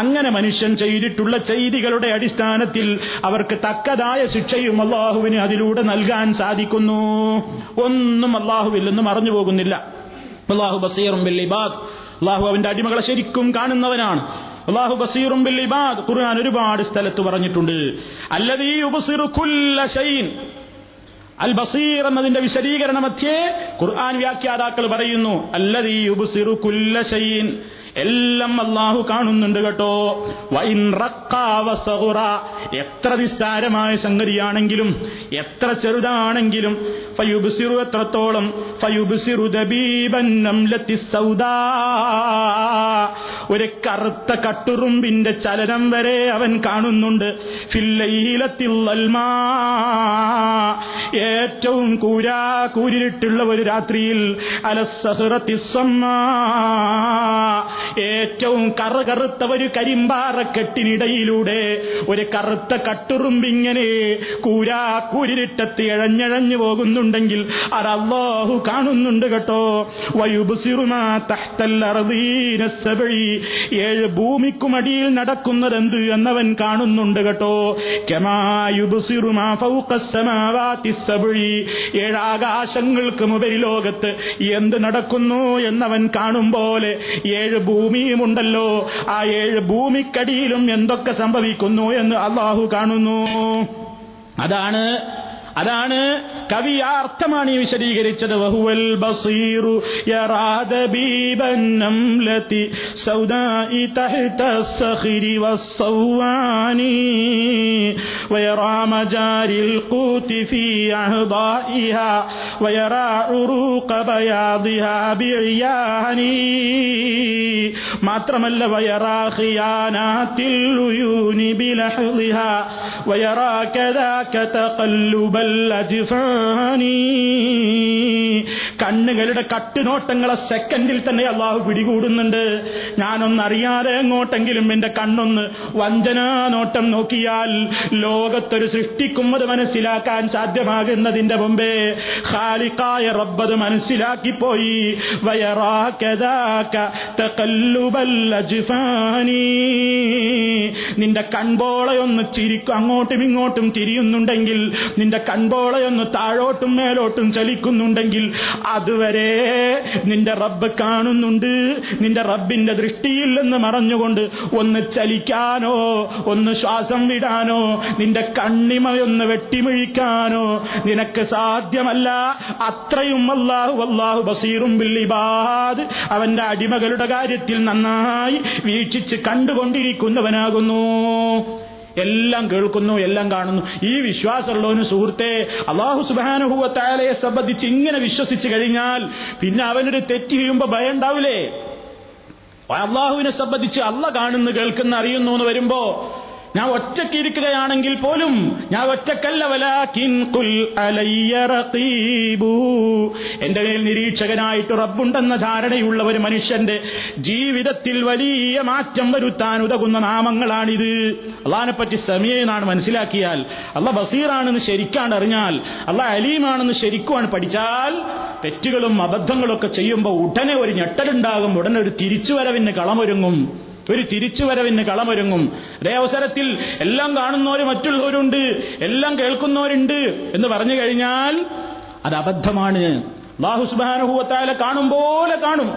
അങ്ങനെ മനുഷ്യൻ ചെയ്തിട്ടുള്ള ചെയ്തികളുടെ അടിസ്ഥാനത്തിൽ അവർക്ക് തക്കതായ ശിക്ഷയും അല്ലാഹുവിന് അതിലൂടെ നൽകാൻ സാധിക്കുന്നു. ഒന്നും അല്ലാഹുവിൽ നിന്നും മറഞ്ഞു പോകുന്നില്ല. അല്ലാഹു ബസീറും ബിൽ ഇബാദ്, അല്ലാഹു അവന്റെ അടിമകളെ ശരിക്കും കാണുന്നവനാണ്. അല്ലാഹു ബസീറും ബിൽ ഇബാദ് ഖുർആൻ ഒരുപാട് സ്ഥലത്ത് പറഞ്ഞിട്ടുണ്ട്. അല്ലദീ യുബ്സിറു കുല്ല ശൈഇൻ, അൽ ബസീർ എന്നതിന്റെ വിശദീകരണമധ്യേ ഖുർആൻ വ്യാഖ്യാതാക്കൾ പറയുന്നു അല്ലദീ യുബ്സിറു കുല്ല ശൈഇൻ, എല്ലാം അല്ലാഹു കാണുന്നുണ്ട് കേട്ടോ. വഇൻ റഖാ വസഗറ, എത്ര നിസ്സാരമായ സംഗതിയാണെങ്കിലും എത്ര ചെറുതാണെങ്കിലും ഫയുബ്സിറു, എത്രത്തോളം ഫയുബ്സിറു ദബീബൻ നംലത്തി സൗദാ, ഒരു കറുത്ത കട്ടുറുമ്പിന്റെ ചലനം വരെ അവൻ കാണുന്നുണ്ട്. ഫിൽ ലൈലത്തിൽ അൽമാ, ഏറ്റവും കൂരാ കൂരിട്ടുള്ള ഒരു രാത്രിയിൽ അലസ്സഹറത്തി സമ്മാ, ഏറ്റവും കറുകറുത്ത ഒരു കരിമ്പാറക്കെട്ടിനിടയിലൂടെ ഒരു കറുത്ത കട്ടുറുമ്പിങ്ങനെ കൂരാ കൂരിട്ടത്തി ഇഴഞ്ഞഴഞ്ഞു പോകുന്നുണ്ടെങ്കിൽ അത് അല്ലാഹു കാണുന്നുണ്ട് കേട്ടോ. വയുബ്സിറു മാ തഹ്തൽ അർദീന സബഈ, ഏഴ് ഭൂമിക്കുമടിയിൽ നടക്കുന്നതെന്ത് എന്നവൻ കാണുന്നുണ്ട് കേട്ടോ. കമാ യുബ്സിറു മാ ഫൗഖസ് സമാവാതി സബഈ, ഏഴ് ആകാശങ്ങൾക്ക് മുകളിൽ ലോകത്ത് എന്ത് നടക്കുന്നു എന്നവൻ കാണും പോലെ ഏഴ് ഭൂമിയുമുണ്ടല്ലോ, ആ ഏഴ് ഭൂമിക്കടിയിലും എന്തൊക്കെ സംഭവിക്കുന്നു എന്ന് അല്ലാഹു കാണുന്നു. അതാണ് അതാണ് കവി അർത്ഥമാണ് ഈ വിശദീകരിച്ചത്. വഹുവൽ ബസീറു യറാ ദബീബൻ നംലതി സൗദാഇ തഹ്ത സഖരി വസ്സവാനി വയറാ മജാരിൽ ഖൂതി ഫീ അഹ്ദാഇഹാ വയറാ ഉറൂഖ ബയാദിഹാ ബിയാനി, മാത്രമല്ല വയറാ ഖിയാനാതിൽ ഉയൂനി ബിലഹ്ദിഹാ വയറാ കദാക തഖല്ലുബ, കണ്ണുകളുടെ കട്ടുനോട്ടങ്ങളെ സെക്കൻഡിൽ തന്നെ അല്ലാഹു പിടികൂടുന്നുണ്ട്. ഞാനൊന്നറിയാതെ എങ്ങോട്ടെങ്കിലും എന്റെ കണ്ണൊന്ന് വഞ്ചനാ നോട്ടം നോക്കിയാൽ ലോകത്തൊരു സൃഷ്ടിക്കും അത് മനസ്സിലാക്കാൻ സാധ്യമാകുന്നതിന്റെ മുമ്പേ ഖാലിഖായ റബ്ബ് മനസ്സിലാക്കിപ്പോയി. നിന്റെ കൺപോളയൊന്ന് ചിരിക്കും, അങ്ങോട്ടും ഇങ്ങോട്ടും തിരിയുന്നുണ്ടെങ്കിൽ, നിന്റെ കൺപോളയൊന്ന് താഴോട്ടും മേലോട്ടും ചലിക്കുന്നുണ്ടെങ്കിൽ അതുവരെ നിന്റെ റബ്ബ് കാണുന്നുണ്ട്. നിന്റെ റബ്ബിന്റെ ദൃഷ്ടിയിൽ നിന്ന് മറഞ്ഞുകൊണ്ട് ഒന്ന് ചലിക്കാനോ ഒന്ന് ശ്വാസം വിടാനോ നിന്റെ കണ്ണിമയൊന്ന് വെട്ടിമിഴിക്കാനോ നിനക്ക് സാധ്യമല്ല. അത്രയും അല്ലാഹു അല്ലാഹു ബസീറും ബിൽ ഇബാദ്, അവന്റെ അടിമകളുടെ കാര്യത്തിൽ നന്നായി വീക്ഷിച്ച് കണ്ടുകൊണ്ടിരിക്കുന്നവനാകുന്നു. എല്ലാം കേൾക്കുന്നു, എല്ലാം കാണുന്നു. ഈ വിശ്വാസമുള്ളവന് സുഹൃത്തെ, അല്ലാഹു സുബ്ഹാനഹു വ തആലയെ സംബന്ധിച്ച് ഇങ്ങനെ വിശ്വസിച്ചു കഴിഞ്ഞാൽ പിന്നെ അവനൊരു തെറ്റ് ചെയ്യുമ്പോൾ ഭയം ഉണ്ടാവില്ലേ? അല്ലാഹുവിനെ സംബന്ധിച്ച് അല്ലാഹ് കാണുന്നു, കേൾക്കുന്നു, അറിയുന്നു എന്ന് വരുമ്പോ ഞാൻ ഒറ്റക്കിരിക്കുകയാണെങ്കിൽ പോലും ഞാൻ ഒറ്റക്കല്ല, വലാകിൻ ഖുൽ അലയ്യ റഖീബു, എന്റെ മേൽ നിരീക്ഷകനായിട്ട് റബ്ബുണ്ടെന്ന ധാരണയുള്ള ഒരു മനുഷ്യന്റെ ജീവിതത്തിൽ വലിയ മാറ്റം വരുത്താൻ ഉതകുന്ന നാമങ്ങളാണിത്. അള്ളാഹിനെ പറ്റി സമീഅ് എന്നാണ് മനസ്സിലാക്കിയാൽ, അള്ളാഹ് ബസീറാണെന്ന് ശരിക്കാണ് അറിഞ്ഞാൽ, അള്ളാഹ് അലീമാണെന്ന് ശരിക്കുമാണ് പഠിച്ചാൽ തെറ്റുകളും അബദ്ധങ്ങളും ഒക്കെ ചെയ്യുമ്പോൾ ഉടനെ ഒരു ഞെട്ടലുണ്ടാകും, ഉടനെ ഒരു തിരിച്ചുവരവിന് കളമൊരുങ്ങും ഒരു തിരിച്ചുവരവിന് കളമൊരുങ്ങും. അതേ അവസരത്തിൽ എല്ലാം കാണുന്നവര് മറ്റുള്ളവരുണ്ട്, എല്ലാം കേൾക്കുന്നവരുണ്ട് എന്ന് പറഞ്ഞു കഴിഞ്ഞാൽ അത് അബദ്ധമാണ്. അല്ലാഹു സുബ്ഹാനഹു വ തആല കാണും പോലെ കാണും,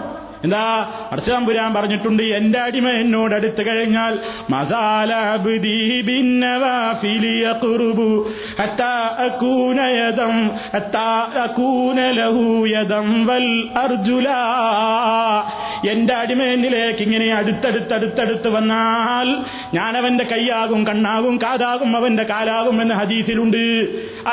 എന്താ അർച്ചമ്പുരാൻ പറഞ്ഞിട്ടുണ്ട്, എന്റെ അടിമ എന്നോട് അടുത്തു കഴിഞ്ഞാൽ എന്റെ അടിമ എന്നിലേക്ക് ഇങ്ങനെ അടുത്തടുത്തടുത്തടുത്ത് വന്നാൽ ഞാനവന്റെ കൈയാകും കണ്ണാകും കാതാകും അവന്റെ കാലാകും എന്ന ഹദീസിലുണ്ട്.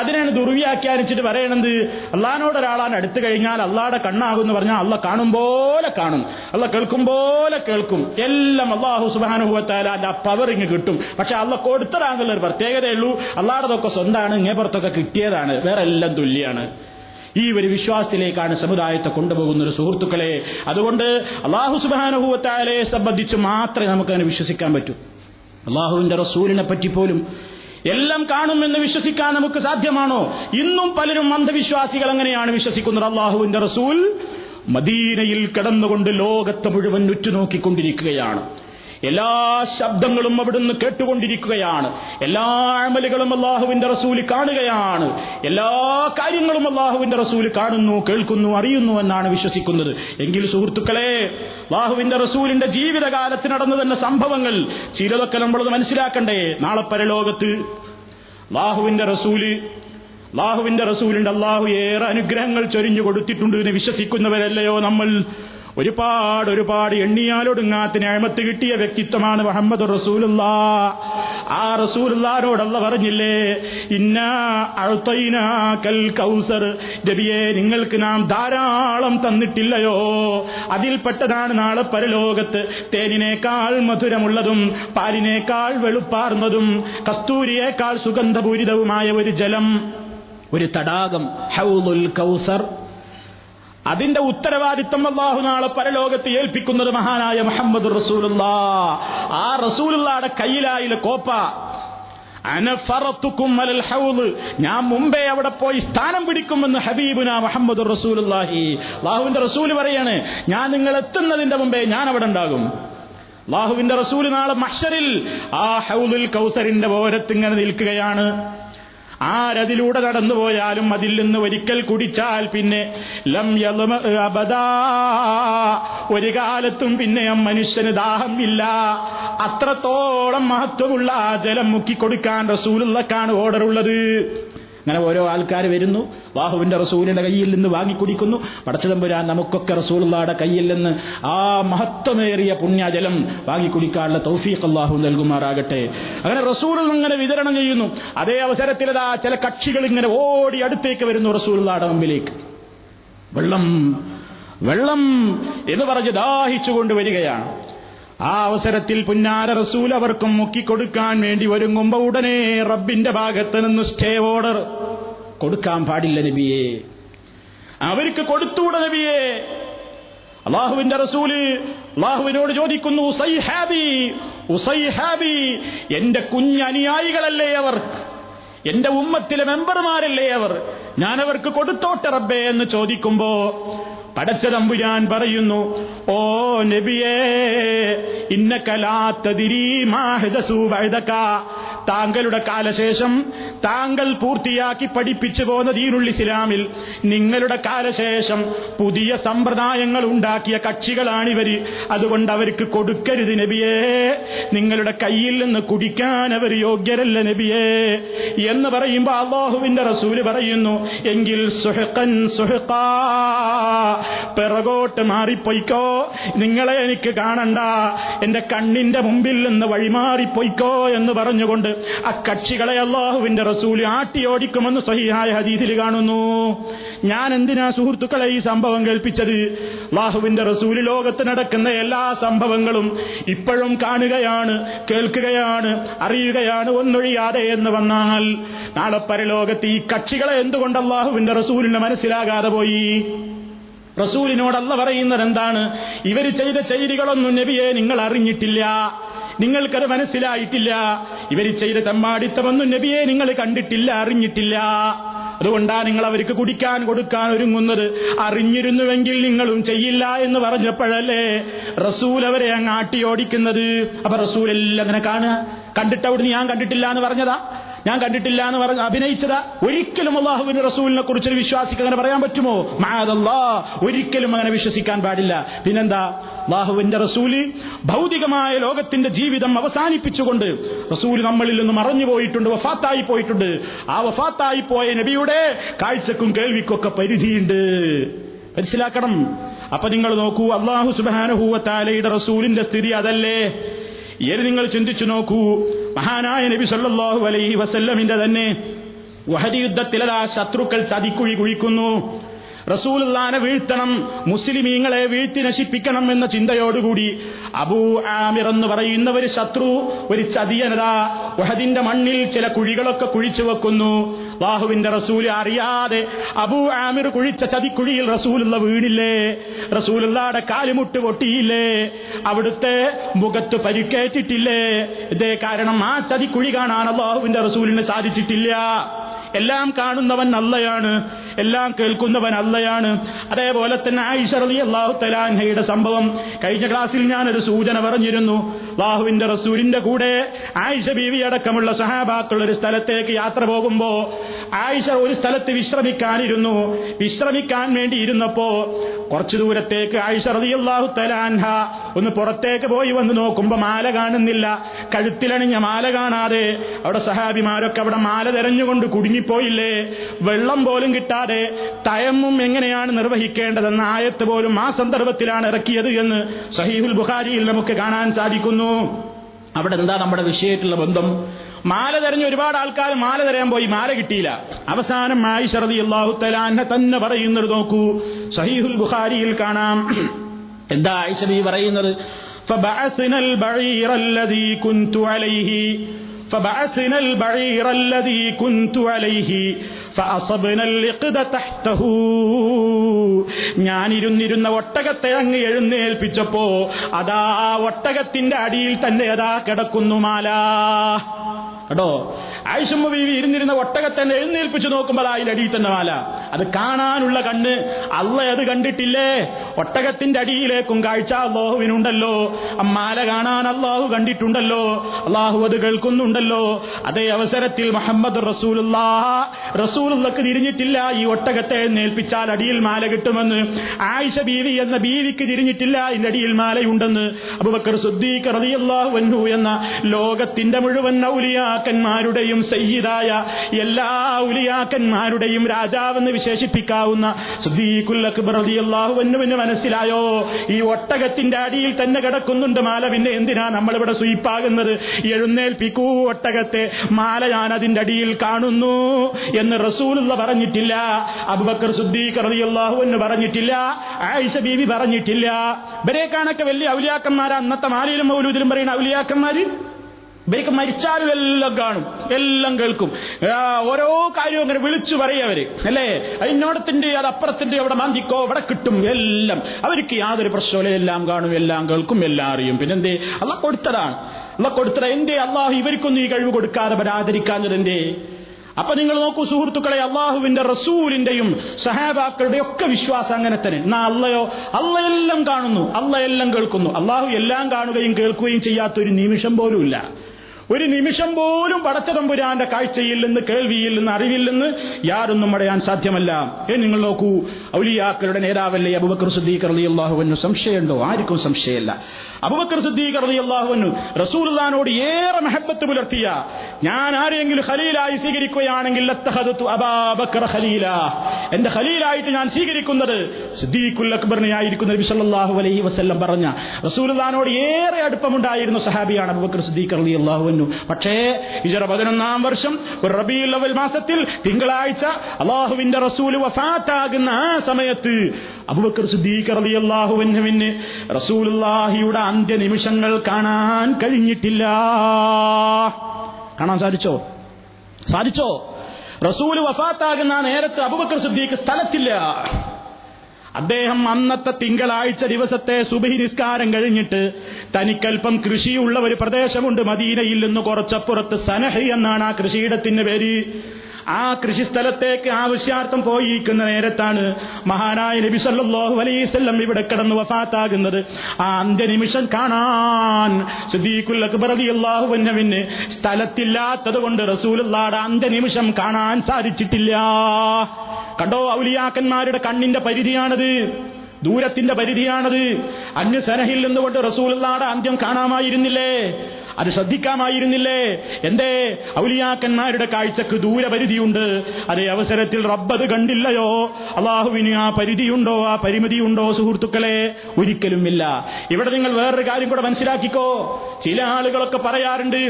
അതിനാണ് ദുർവ്യാഖ്യാനിച്ചിട്ട് പറയണത്. അള്ളഹാനോട് ഒരാളാൻ അടുത്തു കഴിഞ്ഞാൽ അള്ളാടെ കണ്ണാകുമെന്ന് പറഞ്ഞാൽ അള്ള കാണും പോലെ കാണും, അള്ള കേൾക്കും പോലെ കേൾക്കും, എല്ലാം അള്ളാഹു സുബ്ഹാനഹു വ തആല ആ പവർ ഇങ്ങ് കിട്ടും. പക്ഷെ അള്ള കൊടുത്തതാകുള്ള ഒരു പ്രത്യേകതയുള്ളൂ, അള്ളാടതൊക്കെ സ്വന്തമാണ്, ഇങ്ങേപ്പുറത്തൊക്കെ കിട്ടിയതാണ്, വേറെ എല്ലാം തുല്യാണ്. ഈ ഒരു വിശ്വാസത്തിലേക്കാണ് സമുദായത്തെ കൊണ്ടുപോകുന്നൊരു സുഹൃത്തുക്കളെ. അതുകൊണ്ട് അള്ളാഹു സുബ്ഹാനഹു വ തആലയെ സംബന്ധിച്ച് മാത്രമേ നമുക്കതിനെ വിശ്വസിക്കാൻ പറ്റൂ. അള്ളാഹുവിന്റെ റസൂലിനെ പറ്റി പോലും എല്ലാം കാണുമെന്ന് വിശ്വസിക്കാൻ നമുക്ക് സാധ്യമാണോ? ഇന്നും പലരും അന്ധവിശ്വാസികൾ അങ്ങനെയാണ് വിശ്വസിക്കുന്നത്. അള്ളാഹുവിന്റെ റസൂൽ മദീനയിൽ കിടന്നുകൊണ്ട് ലോകത്തെ മുഴുവൻ ഉറ്റുനോക്കിക്കൊണ്ടിരിക്കുകയാണ്. എല്ലാ ശബ്ദങ്ങളും അവിടുന്ന് കേട്ടുകൊണ്ടിരിക്കുകയാണ്. എല്ലാ അമലുകളും അള്ളാഹുവിന്റെ റസൂല് കാണുകയാണ്. എല്ലാ കാര്യങ്ങളും അള്ളാഹുവിന്റെ റസൂല് കാണുന്നു, കേൾക്കുന്നു, അറിയുന്നു എന്നാണ് വിശ്വസിക്കുന്നത്. എങ്കിൽ സുഹൃത്തുക്കളെ, അള്ളാഹുവിന്റെ റസൂലിന്റെ ജീവിതകാലത്ത് നടന്നു തന്നെ സംഭവങ്ങൾ ചിലതൊക്കെ നമ്മളത് മനസ്സിലാക്കണ്ടേ? നാളെ പരലോകത്ത് അള്ളാഹുവിന്റെ റസൂല് അള്ളാഹുവിന്റെ റസൂലിന്റെ അള്ളാഹു ഏറെ അനുഗ്രഹങ്ങൾ ചൊരിഞ്ഞു കൊടുത്തിട്ടുണ്ട് എന്ന് വിശ്വസിക്കുന്നവരല്ലയോ നമ്മൾ? ഒരുപാട് ഒരുപാട് എണ്ണിയാലൊടുങ്ങാത്ത നിഅമത്ത് കിട്ടിയ വ്യക്തിത്വമാണ് മുഹമ്മദ് റസൂലുള്ളാ. ആ റസൂലുള്ളാനോടല്ല പറഞ്ഞില്ലേ, ഇന്നാ അഅതൈനാകൽ കൗസർ, നബിയേ നിങ്ങൾക്ക് നാം ധാരാളം തന്നിട്ടില്ലയോ, അതിൽപ്പെട്ടതാണ് നാളെ പരലോകത്ത് തേനിനേക്കാൾ മധുരമുള്ളതും പാലിനേക്കാൾ വെളുപ്പാർന്നതും കസ്തൂരിയേക്കാൾ സുഗന്ധപൂരിതവുമായ ഒരു ജലം, ഒരു തടാകം, ഹൗലുൽ കൗസർ. അതിന്റെ ഉത്തരവാദിത്തം അല്ലാഹു നാളെ പരലോകത്ത് ഏൽപ്പിക്കുന്നത് മഹാനായ മുഹമ്മദ് റസൂലുള്ളാ. ആ റസൂലുള്ളാടെ കയ്യിലായില്ല കോപ്പ, അനഫറതുകും അലൽ ഹൗള്, ഞാൻ മുമ്പേ അവിടെ പോയി സ്ഥാനം പിടിക്കുമെന്ന് ഹബീബുനാ മുഹമ്മദ് റസൂലുള്ളാഹി. അല്ലാഹുവിന്റെ റസൂല് പറയാണ്, ഞാൻ നിങ്ങൾ എത്തുന്നതിന്റെ മുമ്പേ ഞാൻ അവിടെ ഉണ്ടാകും. അല്ലാഹുവിന്റെ റസൂല് നാളെ മഹ്ശറിൽ ആ ഹൗലുൽ കൗസറിന്റെ ഓരത്തിങ്ങനെ നിൽക്കുകയാണ്. ആരതിലൂടെ നടന്നുപോയാലും അതിൽ നിന്ന് ഒരിക്കൽ കുടിച്ചാൽ പിന്നെ ലം യൽമ അബദാ, ഒരു കാലത്തും പിന്നെ മനുഷ്യന് ദാഹം ഇല്ല. അത്രത്തോളം മഹത്വമുള്ള ആ ജലം മുക്കിക്കൊടുക്കാൻ റസൂലുള്ളക്കാണ് ഓർഡറുള്ളത്. അങ്ങനെ ഓരോ ആൾക്കാർ വരുന്നു, അല്ലാഹുവിന്റെ റസൂലിന്റെ കയ്യിൽ നിന്ന് വാങ്ങിക്കുടിക്കുന്നു. പടച്ചതമ്പുരാൻ നമുക്കൊക്കെ റസൂലുള്ളാടെ കയ്യിൽ നിന്ന് ആ മഹത്വമേറിയ പുണ്യജലം വാങ്ങിക്കുടിക്കാനുള്ള തൗഫീഖ് അല്ലാഹു നൽകുമാറാകട്ടെ. അങ്ങനെ റസൂൽ അങ്ങനെ വിതരണം ചെയ്യുന്നു. അതേ അവസരത്തിലതാ ചില കക്ഷികൾ ഇങ്ങനെ ഓടി അടുത്തേക്ക് വരുന്നു റസൂലുള്ളാടെ മുമ്പിലേക്ക്. വെള്ളം വെള്ളം എന്ന് പറഞ്ഞ് ദാഹിച്ചുകൊണ്ട് വരികയാണ്. ആ അവസരത്തിൽ പുന്നാര റസൂൽ അവർക്കും മുക്കിക്കൊടുക്കാൻ വേണ്ടി ഒരുങ്ങുമ്പോ ഉടനെ റബ്ബിന്റെ ഭാഗത്ത് നിന്ന് സ്റ്റേ ഓർഡർ, കൊടുക്കാൻ പാടില്ല നബിയെ. അവർക്ക് കൊടുത്തൂട നബിയെ. അള്ളാഹുവിന്റെ റസൂല് അള്ളാഹുവിനോട് ചോദിക്കുന്നു, ഉസൈഹാബി ഉസൈഹാബി, എന്റെ കുഞ്ഞനുയായികളല്ലേ അവർ, എന്റെ ഉമ്മത്തിലെ മെമ്പർമാരല്ലേ അവർ, ഞാനവർക്ക് കൊടുത്തോട്ടെ റബ്ബേ എന്ന് ചോദിക്കുമ്പോ പടച്ച തമ്പുരാൻ പറയുന്നു, ഓ നബിയേ, ഇന്നക ലാ തദ്രീ മാ ഹദസു ബഅദക, താങ്കളുടെ കാലശേഷം താങ്കൾ പൂർത്തിയാക്കി പഠിപ്പിച്ചു പോന്ന ദീനുൽ ഇസ്ലാമിൽ നിങ്ങളുടെ കാലശേഷം പുതിയ സമ്പ്രദായങ്ങൾ ഉണ്ടാക്കിയ കക്ഷികളാണിവര്, അതുകൊണ്ട് അവർക്ക് കൊടുക്കരുത് നബിയേ, നിങ്ങളുടെ കയ്യിൽ നിന്ന് കുടിക്കാൻ അവർ യോഗ്യരല്ല നബിയേ എന്ന് പറയുമ്പോൾ അല്ലാഹുവിന്റെ റസൂല് പറയുന്നു, എങ്കിൽ സുഹഖൻ സുഹഖാ, പിറകോട്ട് മാറിപ്പോയിക്കോ, നിങ്ങളെ എനിക്ക് കാണണ്ട, എന്റെ കണ്ണിന്റെ മുമ്പിൽ നിന്ന് വഴിമാറിപ്പോയിക്കോ എന്ന് പറഞ്ഞുകൊണ്ട് ആ കക്ഷികളെ അള്ളാഹുവിന്റെ റസൂല് ആട്ടിയോടിക്കുമെന്ന് സഹിഹായ ഹദീസിൽ കാണുന്നു. ഞാൻ എന്തിനാ സുഹൃത്തുക്കളെ ഈ സംഭവം കേൾപ്പിച്ചത്? അള്ളാഹുവിന്റെ റസൂല് ലോകത്ത് നടക്കുന്ന എല്ലാ സംഭവങ്ങളും ഇപ്പോഴും കാണുകയാണ്, കേൾക്കുകയാണ്, അറിയുകയാണ്, ഒന്നൊഴിയാതെ എന്ന് വന്നാൽ നാളെ പരലോകത്ത് ഈ കക്ഷികളെ എന്തുകൊണ്ട് അള്ളാഹുവിന്റെ റസൂലിന് മനസ്സിലാകാതെ പോയി? റസൂലിനോടല്ല പറയുന്നത് എന്താണ്? ഇവർ ചെയ്ത ചെയ്തികളൊന്നും നബിയെ നിങ്ങൾ അറിഞ്ഞിട്ടില്ല, നിങ്ങൾക്കത് മനസ്സിലായിട്ടില്ല, ഇവർ ചെയ്ത തമ്മാടിത്തമൊന്നും നബിയെ നിങ്ങൾ കണ്ടിട്ടില്ല, അറിഞ്ഞിട്ടില്ല, അതുകൊണ്ടാണ് നിങ്ങൾ അവർക്ക് കുടിക്കാൻ കൊടുക്കാൻ ഒരുങ്ങുന്നത്, അറിഞ്ഞിരുന്നുവെങ്കിൽ നിങ്ങളും ചെയ്യില്ല എന്ന് പറഞ്ഞപ്പോഴല്ലേ റസൂൽ അവരെ അങ്ങ് ആട്ടിയോടിക്കുന്നത്. അപ്പൊ റസൂൽ എല്ലാം അങ്ങനെ കാണുക, കണ്ടിട്ട് അവിടുന്ന് ഞാൻ കണ്ടിട്ടില്ല എന്ന് പറഞ്ഞതാ, ഞാൻ കണ്ടിട്ടില്ല എന്ന് പറഞ്ഞ് അഭിനയിച്ചതാ. ഒരിക്കലും അള്ളാഹുവിന്റെ റസൂലിനെ കുറിച്ച് ഒരു വിശ്വാസിക്ക് അങ്ങനെ പറയാൻ പറ്റുമോ? മഅദല്ലാഹ്, ഒരിക്കലും അങ്ങനെ വിശ്വസിക്കാൻ പാടില്ല. പിന്നെന്താ, അള്ളാഹുവിന്റെ റസൂല് ഭൗതികമായ ലോകത്തിന്റെ ജീവിതം അവസാനിപ്പിച്ചുകൊണ്ട് റസൂല് നമ്മളിൽ നിന്ന് മറഞ്ഞു പോയിട്ടുണ്ട്, വഫാത്തായി പോയിട്ടുണ്ട്. ആ വഫാത്തായി പോയ നബിയുടെ കാഴ്ചക്കും കേൾവിക്കൊക്കെ പരിധിയുണ്ട്, മനസ്സിലാക്കണം. അപ്പൊ നിങ്ങൾ നോക്കൂ, അള്ളാഹു സുബ്ഹാനഹു വ തആലയുടെ റസൂലിന്റെ സ്ഥിതി അതല്ലേ? ഇനി നിങ്ങൾ ചിന്തിച്ചു നോക്കൂ, മഹാനായ നബി സല്ലല്ലാഹു അലൈഹി വസല്ലമിന്റെ തന്നെ വഹദ് യുദ്ധത്തിൽ ആ ശത്രുക്കൾ ചതിക്കുഴി കുഴിക്കുന്നു. റസൂലുള്ളാനെ വീഴ്ത്തണം, മുസ്ലിമീങ്ങളെ വീഴ്ത്തി നശിപ്പിക്കണം എന്ന ചിന്തയോടുകൂടി അബൂ ആമിർ എന്ന് പറയുന്ന ഒരു ശത്രു, ഒരു ചതിയനതാ വഹദിന്റെ മണ്ണിൽ ചില കുഴികളൊക്കെ കുഴിച്ചു വെക്കുന്നു. അല്ലാഹുവിന്റെ റസൂൽ അറിയാതെ അബൂ ആമിർ കുഴിച്ച ചതിക്കുഴിയിൽ റസൂലുള്ള വീണില്ലേ? റസൂലുള്ളാടെ കാലുമുട്ട് പൊട്ടിയില്ലേ? അവിടുത്തെ മുഖത്ത് പരിക്കേറ്റിട്ടില്ലേ? ഇതേ കാരണം ആ ചതിക്കുഴി കാണാൻ അല്ലാഹുവിന്റെ റസൂലിന് സാധിച്ചിട്ടില്ല. എല്ലാം കാണുന്നവൻ അള്ളയാണ്, എല്ലാം കേൾക്കുന്നവൻ അള്ളയാണ്. അതേപോലെ തന്നെ ആയിഷ റളിയല്ലാഹു തആല അൻഹയുടെ സംഭവം കഴിഞ്ഞ ക്ലാസ്സിൽ ഞാനൊരു സൂചന പറഞ്ഞിരുന്നു. അല്ലാഹുവിന്റെ റസൂലിന്റെ കൂടെ ആയിഷ ബീവി അടക്കമുള്ള സഹാബാക്കൾ ഒരു സ്ഥലത്തേക്ക് യാത്ര പോകുമ്പോ ആയിഷ ഒരു സ്ഥലത്ത് വിശ്രമിക്കാനിരുന്നു. വിശ്രമിക്കാൻ വേണ്ടി ഇരുന്നപ്പോ കുറച്ചു ദൂരത്തേക്ക് ആയിഷ റളിയല്ലാഹു തആല അൻഹ ഒന്ന് പുറത്തേക്ക് പോയി വന്ന് നോക്കുമ്പോ മാല കാണുന്നില്ല. കഴുത്തിലണിഞ്ഞ മാല കാണാതെ അവിടെ സഹാബിമാരൊക്കെ അവിടെ മാല തെരഞ്ഞുകൊണ്ട് കുടുങ്ങി പോയില്ലേ? വെള്ളം പോലും കിട്ടാതെ തയമ്മും എങ്ങനെയാണ് നിർവഹിക്കേണ്ടതെന്ന ആയത്ത് പോലും ആ സന്ദർഭത്തിലാണ് ഇറക്കിയത് എന്ന് സഹീഹുൽ ബുഖാരിയിൽ നമുക്ക് കാണാൻ സാധിക്കുന്നു. അവിടെ എന്താ നമ്മുടെ വിഷയമായിട്ടുള്ള ബന്ധം? മാല തെരഞ്ഞ് ഒരുപാട് ആൾക്കാർ മാല തെരയാൻ പോയി, മാല കിട്ടിയില്ല. അവസാനം ആയിഷ റളിയല്ലാഹു തആല അൻഹ തന്നെ പറയുന്നത് നോക്കൂ, സഹീഹുൽ ബുഖാരിയിൽ കാണാം. എന്താ ആയിഷ ബീവി പറയുന്നത്? ഫബഅസ്നൽ ബഈറ അല്ലദീ കുൻതു അലൈഹി فبعثنا البعير الذي كنت عليه فأصبنا اللقد تحته. ഞാനിരുന്നിരുന്ന ഒട്ടകത്തെ അങ്ങ് എഴുന്നേൽപ്പിച്ചപ്പോ അതാ ഒട്ടകത്തിന്റെ അടിയിൽ തന്നെ അതാ കിടക്കുന്നു മാല. കേട്ടോ, ആയിഷമ്മ ബീവി ഇരുന്നിരുന്ന ഒട്ടകത്തെ എഴുന്നേൽപ്പിച്ചു നോക്കുമ്പോൾ അതിന്റെ അടിയിൽ തന്നെ മാല. അത് കാണാനുള്ള കണ്ണ്, അള്ളാഹ് അത് കണ്ടിട്ടില്ലേ? ഒട്ടകത്തിന്റെ അടിയിലേക്കും കാഴ്ച അള്ളാഹുവിനുണ്ടല്ലോ, മാല കാണാൻ അള്ളാഹു കണ്ടിട്ടുണ്ടല്ലോ, അള്ളാഹു അത് കേൾക്കുന്നുണ്ടല്ലോ. അതേ അവസരത്തിൽ മുഹമ്മദ് റസൂലുള്ളാഹി റസൂലുള്ളാഹിക്ക് തിരിഞ്ഞിട്ടില്ല ഈ ഒട്ടകത്തെ എഴുന്നേൽപ്പിച്ചാൽ അടിയിൽ മാല കിട്ടുമെന്ന്, ആയിഷ ബീവി എന്ന ബീവിക്ക് തിരിഞ്ഞിട്ടില്ല ഇതിന്റെ അടിയിൽ മാലയുണ്ടെന്ന്. അബൂബക്കർ സിദ്ദീഖ് റളിയല്ലാഹു അൻഹു എന്ന ലോകത്തിന്റെ മുഴുവൻ ഔലിയാ ന്മാരുടെയും സയ്യിദായ എല്ലാ ഔലിയാക്കന്മാരുടെയും രാജാവെന്ന് വിശേഷിപ്പിക്കാവുന്ന സിദ്ദീഖുൽ അക്ബർ റളിയല്ലാഹു അൻഹുവിന് മനസ്സിലായോ ഈ ഒട്ടകത്തിന്റെ അടിയിൽ തന്നെ കിടക്കുന്നുണ്ട് മാല, പിന്നെ എന്തിനാ നമ്മളിവിടെ സുയിപ്പാകുന്നത്? എഴുന്നേൽപ്പിക്കൂ ഒട്ടകത്തെ, മാല ഞാൻ അതിന്റെ അടിയിൽ കാണുന്നു എന്ന് റസൂലുള്ള പറഞ്ഞിട്ടില്ല, അബൂബക്കർ സിദ്ദീഖ് റളിയല്ലാഹു അൻഹു പറഞ്ഞിട്ടില്ല, ആയിഷ ബീവി പറഞ്ഞിട്ടില്ല. ഇവരെക്കാണൊക്കെ വലിയ ഔലിയാക്കന്മാരാ അന്നത്തെ മാലിലും മൗലൂദിലും പറയുന്ന ഔലിയാക്കന്മാര്. ഇവർക്ക് മരിച്ചാലും എല്ലാം കാണും, എല്ലാം കേൾക്കും, ഓരോ കാര്യവും അങ്ങനെ വിളിച്ചു പറയവര് അല്ലേ? അതിനോടത്തിന്റെ അത് അപ്പുറത്തിന്റെ അവിടെ മാന്തിക്കോ അവിടെ കിട്ടും എല്ലാം. അവർക്ക് യാതൊരു പ്രശ്നമില്ല, എല്ലാം കാണും, എല്ലാം കേൾക്കും, എല്ലാം അറിയും. പിന്നെന്തേ, അള്ളാഹ് കൊടുത്തതാണ്, അള്ളാഹ് കൊടുത്തത്. എന്തേ അള്ളാഹു ഇവർക്കൊന്നും ഈ കഴിവ് കൊടുക്കാതെ പരാതിരിക്കാഞ്ഞതെന്തേ? അപ്പൊ നിങ്ങൾ നോക്കൂ സുഹൃത്തുക്കളെ, അള്ളാഹുവിന്റെ റസൂലിന്റെയും സഹാബാക്കളുടെയും ഒക്കെ വിശ്വാസം അങ്ങനെ തന്നെ. എന്നാ അള്ളയോ, അള്ള എല്ലാം കാണുന്നു, അള്ള എല്ലാം കേൾക്കുന്നു. അള്ളാഹു എല്ലാം കാണുകയും കേൾക്കുകയും ചെയ്യാത്ത ഒരു നിമിഷം പോലും ഇല്ല. ഒരു നിമിഷം പോലും പടച്ചതമ്പുരാന്റെ കാഴ്ചയിൽ നിന്ന്, കേൾവിയിൽ നിന്ന്, അറിവിൽ നിന്ന് യാതൊന്നും അടയാൻ സാധ്യമല്ല. ഏ നിങ്ങൾ നോക്കൂ, ഔലിയാക്കളുടെ നേതാവല്ലേ അബൂബക്കർ സിദ്ദീഖ് റളിയല്ലാഹു അൻഹു? സംശയമുണ്ടോ? ആർക്കും സംശയമല്ല. അബൂബക്കർ സിദ്ദീഖ് റളിയല്ലാഹു അൻഹു റസൂലുള്ളാഹിനോട് ഏറെ മഹബത്ത് പുലർത്തിയ, ഞാൻ ആരെയെങ്കിലും ഖലീലായി സ്വീകരിക്കുകയാണെങ്കിൽ ലത്തഖദതു അബൂബക്കർ ഖലീല, എന്റെ ഖലീലായിട്ട് ഞാൻ സ്വീകരിക്കുന്നത് സിദ്ദീഖുൽ അക്ബറിനെ ആയിരിക്കുന്ന നബി സല്ലല്ലാഹു അലൈഹി വസല്ലം പറഞ്ഞ, റസൂലുള്ളാഹിനോട് ഏറെ അടുപ്പമുണ്ടായിരുന്ന സഹാബിയാണ് അബൂബക്കർ സിദ്ദീഖ് റളിയല്ലാഹു. പക്ഷേ ഹിജ്റ പതിനൊന്നാം വർഷം ഒരു റബീഉൽ അവൽ മാസത്തിൽ തിങ്കളാഴ്ച അല്ലാഹുവിന്റെ റസൂൽ വഫാത്താകുന്ന ആ സമയത്ത് അബൂബക്കർ സിദ്ദീഖ് റളിയല്ലാഹു അൻഹുവിന് റസൂലുള്ളാഹിയുടെ അന്ത്യ നിമിഷങ്ങൾ കാണാൻ കഴിഞ്ഞിട്ടില്ല. കാണാൻ സാധിച്ചോ? സാധിച്ചോ? റസൂൽ വഫാത്താകുന്ന നേരത്ത് അബൂബക്കർ സിദ്ദീഖ് സ്ഥലത്തില്ല. അദ്ദേഹം അന്നത്തെ തിങ്കളാഴ്ച ദിവസത്തെ സുബ്ഹി നിസ്കാരം കഴിഞ്ഞിട്ട് തനിക്കൽപ്പം കൃഷിയുള്ള ഒരു പ്രദേശമുണ്ട് മദീനയിൽ നിന്ന് കുറച്ചപ്പുറത്ത്, സനഹി എന്നാണ് ആ കൃഷിയിടത്തിന്റെ പേര്. ആ കൃഷിസ്ഥലത്തേക്ക് ആവശ്യാർത്ഥം പോയിരിക്കുന്ന നേരത്താണ് മഹാനായ നബി സല്ലല്ലാഹു അലൈഹി വസല്ലം ഇവിടെ കിടന്ന് വഫാത്താകുന്നത്. ആ അന്ത്യനിമിഷം കാണാൻ സിദ്ദീഖുൽ അക്ബർ റളിയല്ലാഹു അൻഹുവിന് സ്ഥലത്തില്ലാത്തതുകൊണ്ട് റസൂലുള്ളാഹിയുടെ അന്ത്യനിമിഷം കാണാൻ സാധിച്ചിട്ടില്ല. കണ്ടോ, ഔലിയാക്കന്മാരുടെ കണ്ണിന്റെ പരിധിയാണത്, ദൂരത്തിന്റെ പരിധിയാണത്. അന്യ സനഹിൽ നിന്നുകൊണ്ട് റസൂലുള്ളാഹിയുടെ അന്ത്യം കാണാമായിരുന്നില്ലേ? അത് ശ്രദ്ധിക്കാമായിരുന്നില്ലേ? എന്തേ ഔലിയാക്കന്മാരുടെ കാഴ്ചക്ക് ദൂരപരിധിയുണ്ട്. അതേ അവസരത്തിൽ റബ്ബത് കണ്ടില്ലയോ? അള്ളാഹുവിന് ആ പരിധിയുണ്ടോ? ആ പരിമിതിയുണ്ടോ സുഹൃത്തുക്കളെ? ഒരിക്കലും ഇല്ല. ഇവിടെ നിങ്ങൾ വേറൊരു കാര്യം കൂടെ മനസ്സിലാക്കിക്കോ. ചില ആളുകളൊക്കെ പറയാറുണ്ട്,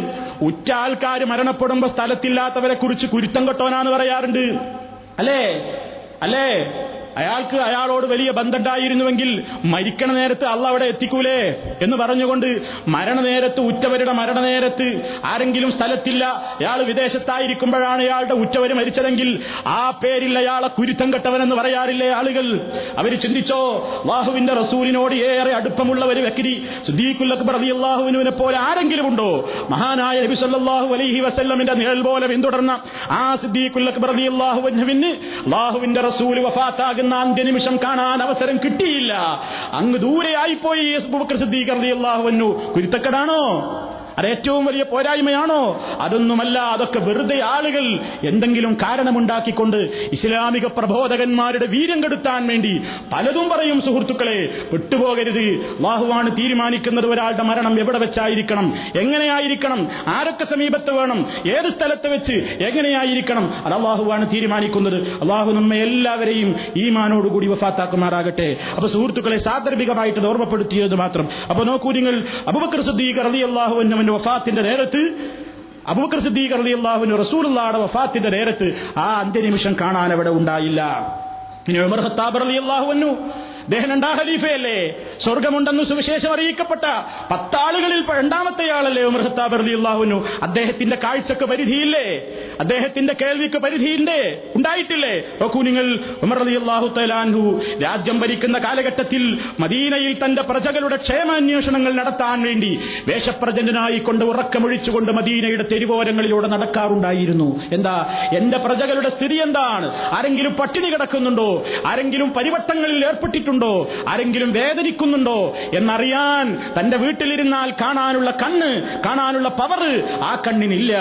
ഉറ്റ ആൾക്കാർ മരണപ്പെടുമ്പോൾ സ്ഥലത്തില്ലാത്തവരെ കുറിച്ച് കുരുത്തം കെട്ടോനാന്ന് പറയാറുണ്ട്. അല്ലേ അല്ലേ അയാൾക്ക് അയാളോട് വലിയ ബന്ധമുണ്ടായിരുന്നുവെങ്കിൽ മരിക്കണ നേരത്ത് അള്ളാഹ് അവിടെ എത്തിക്കൂലേ എന്ന് പറഞ്ഞുകൊണ്ട് മരണനേരത്ത്, ഉറ്റവരുടെ മരണനേരത്ത് ആരെങ്കിലും സ്ഥലത്തില്ല, അയാൾ വിദേശത്തായിരിക്കുമ്പോഴാണ് അയാളുടെ ഉറ്റവര് മരിച്ചതെങ്കിൽ ആ പേരിൽ അയാളെ കുരുത്തം കെട്ടവനെന്ന് പറയാറില്ലേ ആളുകൾ? അവർ ചിന്തിച്ചോ, അല്ലാഹുവിന്റെ റസൂലിനോട് ഏറെ അടുപ്പമുള്ള ഒരു വ്യക്തി സിദ്ദീഖുൽ അക്ബർ റളിയല്ലാഹുവിനെ പോലെ ആരെങ്കിലും ഉണ്ടോ? മഹാനായ നബി സല്ലല്ലാഹു അലൈഹി വസല്ലമിന്റെ നിഴൽ പോലെ പിന്തുടർന്ന ആ സിദ്ദീഖുൽ അക്ബർ റളിയല്ലാഹു അൻഹുവിന് അല്ലാഹുവിന്റെ റസൂൽ വഫാത്താകുന്ന നിമിഷം കാണാൻ അവസരം കിട്ടിയില്ല. അങ്ങ് ദൂരെയായിപ്പോയി. അബൂബക്കർ സിദ്ദീഖ് റളിയല്ലാഹു അൻഹു കുരുത്തക്കേടാണോ? അത് ഏറ്റവും വലിയ പോരായ്മയാണോ? അതൊന്നുമല്ല. അതൊക്കെ വെറുതെ ആളുകൾ എന്തെങ്കിലും കാരണമുണ്ടാക്കിക്കൊണ്ട് ഇസ്ലാമിക പ്രബോധകന്മാരുടെ വീര്യം കെടുത്താൻ വേണ്ടി പലതും പറയും. സുഹൃത്തുക്കളെ, പെട്ടുപോകരുത്. അല്ലാഹുവാണ് തീരുമാനിക്കുന്നത് ഒരാളുടെ മരണം എവിടെ വെച്ചായിരിക്കണം, എങ്ങനെയായിരിക്കണം, ആരൊക്കെ സമീപത്ത് വേണം, ഏത് സ്ഥലത്ത് വെച്ച്, എങ്ങനെയായിരിക്കണം, അത് അല്ലാഹുവാണ് തീരുമാനിക്കുന്നത്. അല്ലാഹു നമ്മെ എല്ലാവരെയും ഈമാനോടുകൂടി വഫാത്താക്കുമാറാകട്ടെ. അപ്പൊ സുഹൃത്തുക്കളെ, സാന്ദർഭികമായിട്ട് ഓർമ്മപ്പെടുത്തിയത് മാത്രം. അപ്പൊ നോക്കൂ നിങ്ങൾ, അബൂബക്കർ സിദ്ദീഖ് റളിയല്ലാഹു അൻഹു വഫാത്തിന്റെ നേരത്ത്, അബൂബക്കർ സിദ്ദീഖ് റളിയല്ലാഹു അൻഹു റസൂലുള്ളാഹിയുടെ വഫാത്തിന്റെ നേരത്ത് ആ അന്ത്യനിമിഷം കാണാൻ അവിടെ ഉണ്ടായില്ല. പിന്നെ ഉമർ ഖത്താബ് റളിയല്ലാഹു അൻഹു, അദ്ദേഹം രണ്ടാം ഖലീഫയല്ലേ, സ്വർഗമുണ്ടെന്ന് സുവിശേഷം അറിയിക്കപ്പെട്ട പത്താളുകളിൽ രണ്ടാമത്തെയാളല്ലേ ഉമർ ഖത്താബ് റളിയല്ലാഹു അൻഹു. അദ്ദേഹത്തിന്റെ കാഴ്ചക്ക് പരിധിയില്ലേ? അദ്ദേഹത്തിന്റെ കേൾവിക്ക് പരിധിയില്ലേ? ഉണ്ടായിട്ടില്ലേ? നോക്കൂ നിങ്ങൾ, ഉമർ റളിയല്ലാഹു തആല അൻഹു രാജ്യം ഭരിക്കുന്ന കാലഘട്ടത്തിൽ മദീനയിൽ തന്റെ പ്രജകളുടെ ക്ഷേമാന്വേഷണങ്ങൾ നടത്താൻ വേണ്ടി വേഷപ്രചണ്ഡനായിക്കൊണ്ട് ഉറക്കമൊഴിച്ചുകൊണ്ട് മദീനയുടെ തെരുവോരങ്ങളിലൂടെ നടക്കാറുണ്ടായിരുന്നു. എന്താ എന്റെ പ്രജകളുടെ സ്ഥിതി? എന്താണ്? ആരെങ്കിലും പട്ടിണി കിടക്കുന്നുണ്ടോ? ആരെങ്കിലും പരിവട്ടങ്ങളിൽ ഏർപ്പെട്ടിട്ടുണ്ടോ? ആരെങ്കിലും വേദനിക്കുന്നുണ്ടോ എന്നറിയാൻ തന്റെ വീട്ടിലിരുന്നാൽ കാണാനുള്ള കണ്ണ്, കാണാനുള്ള പവർ ആ കണ്ണിനില്ല.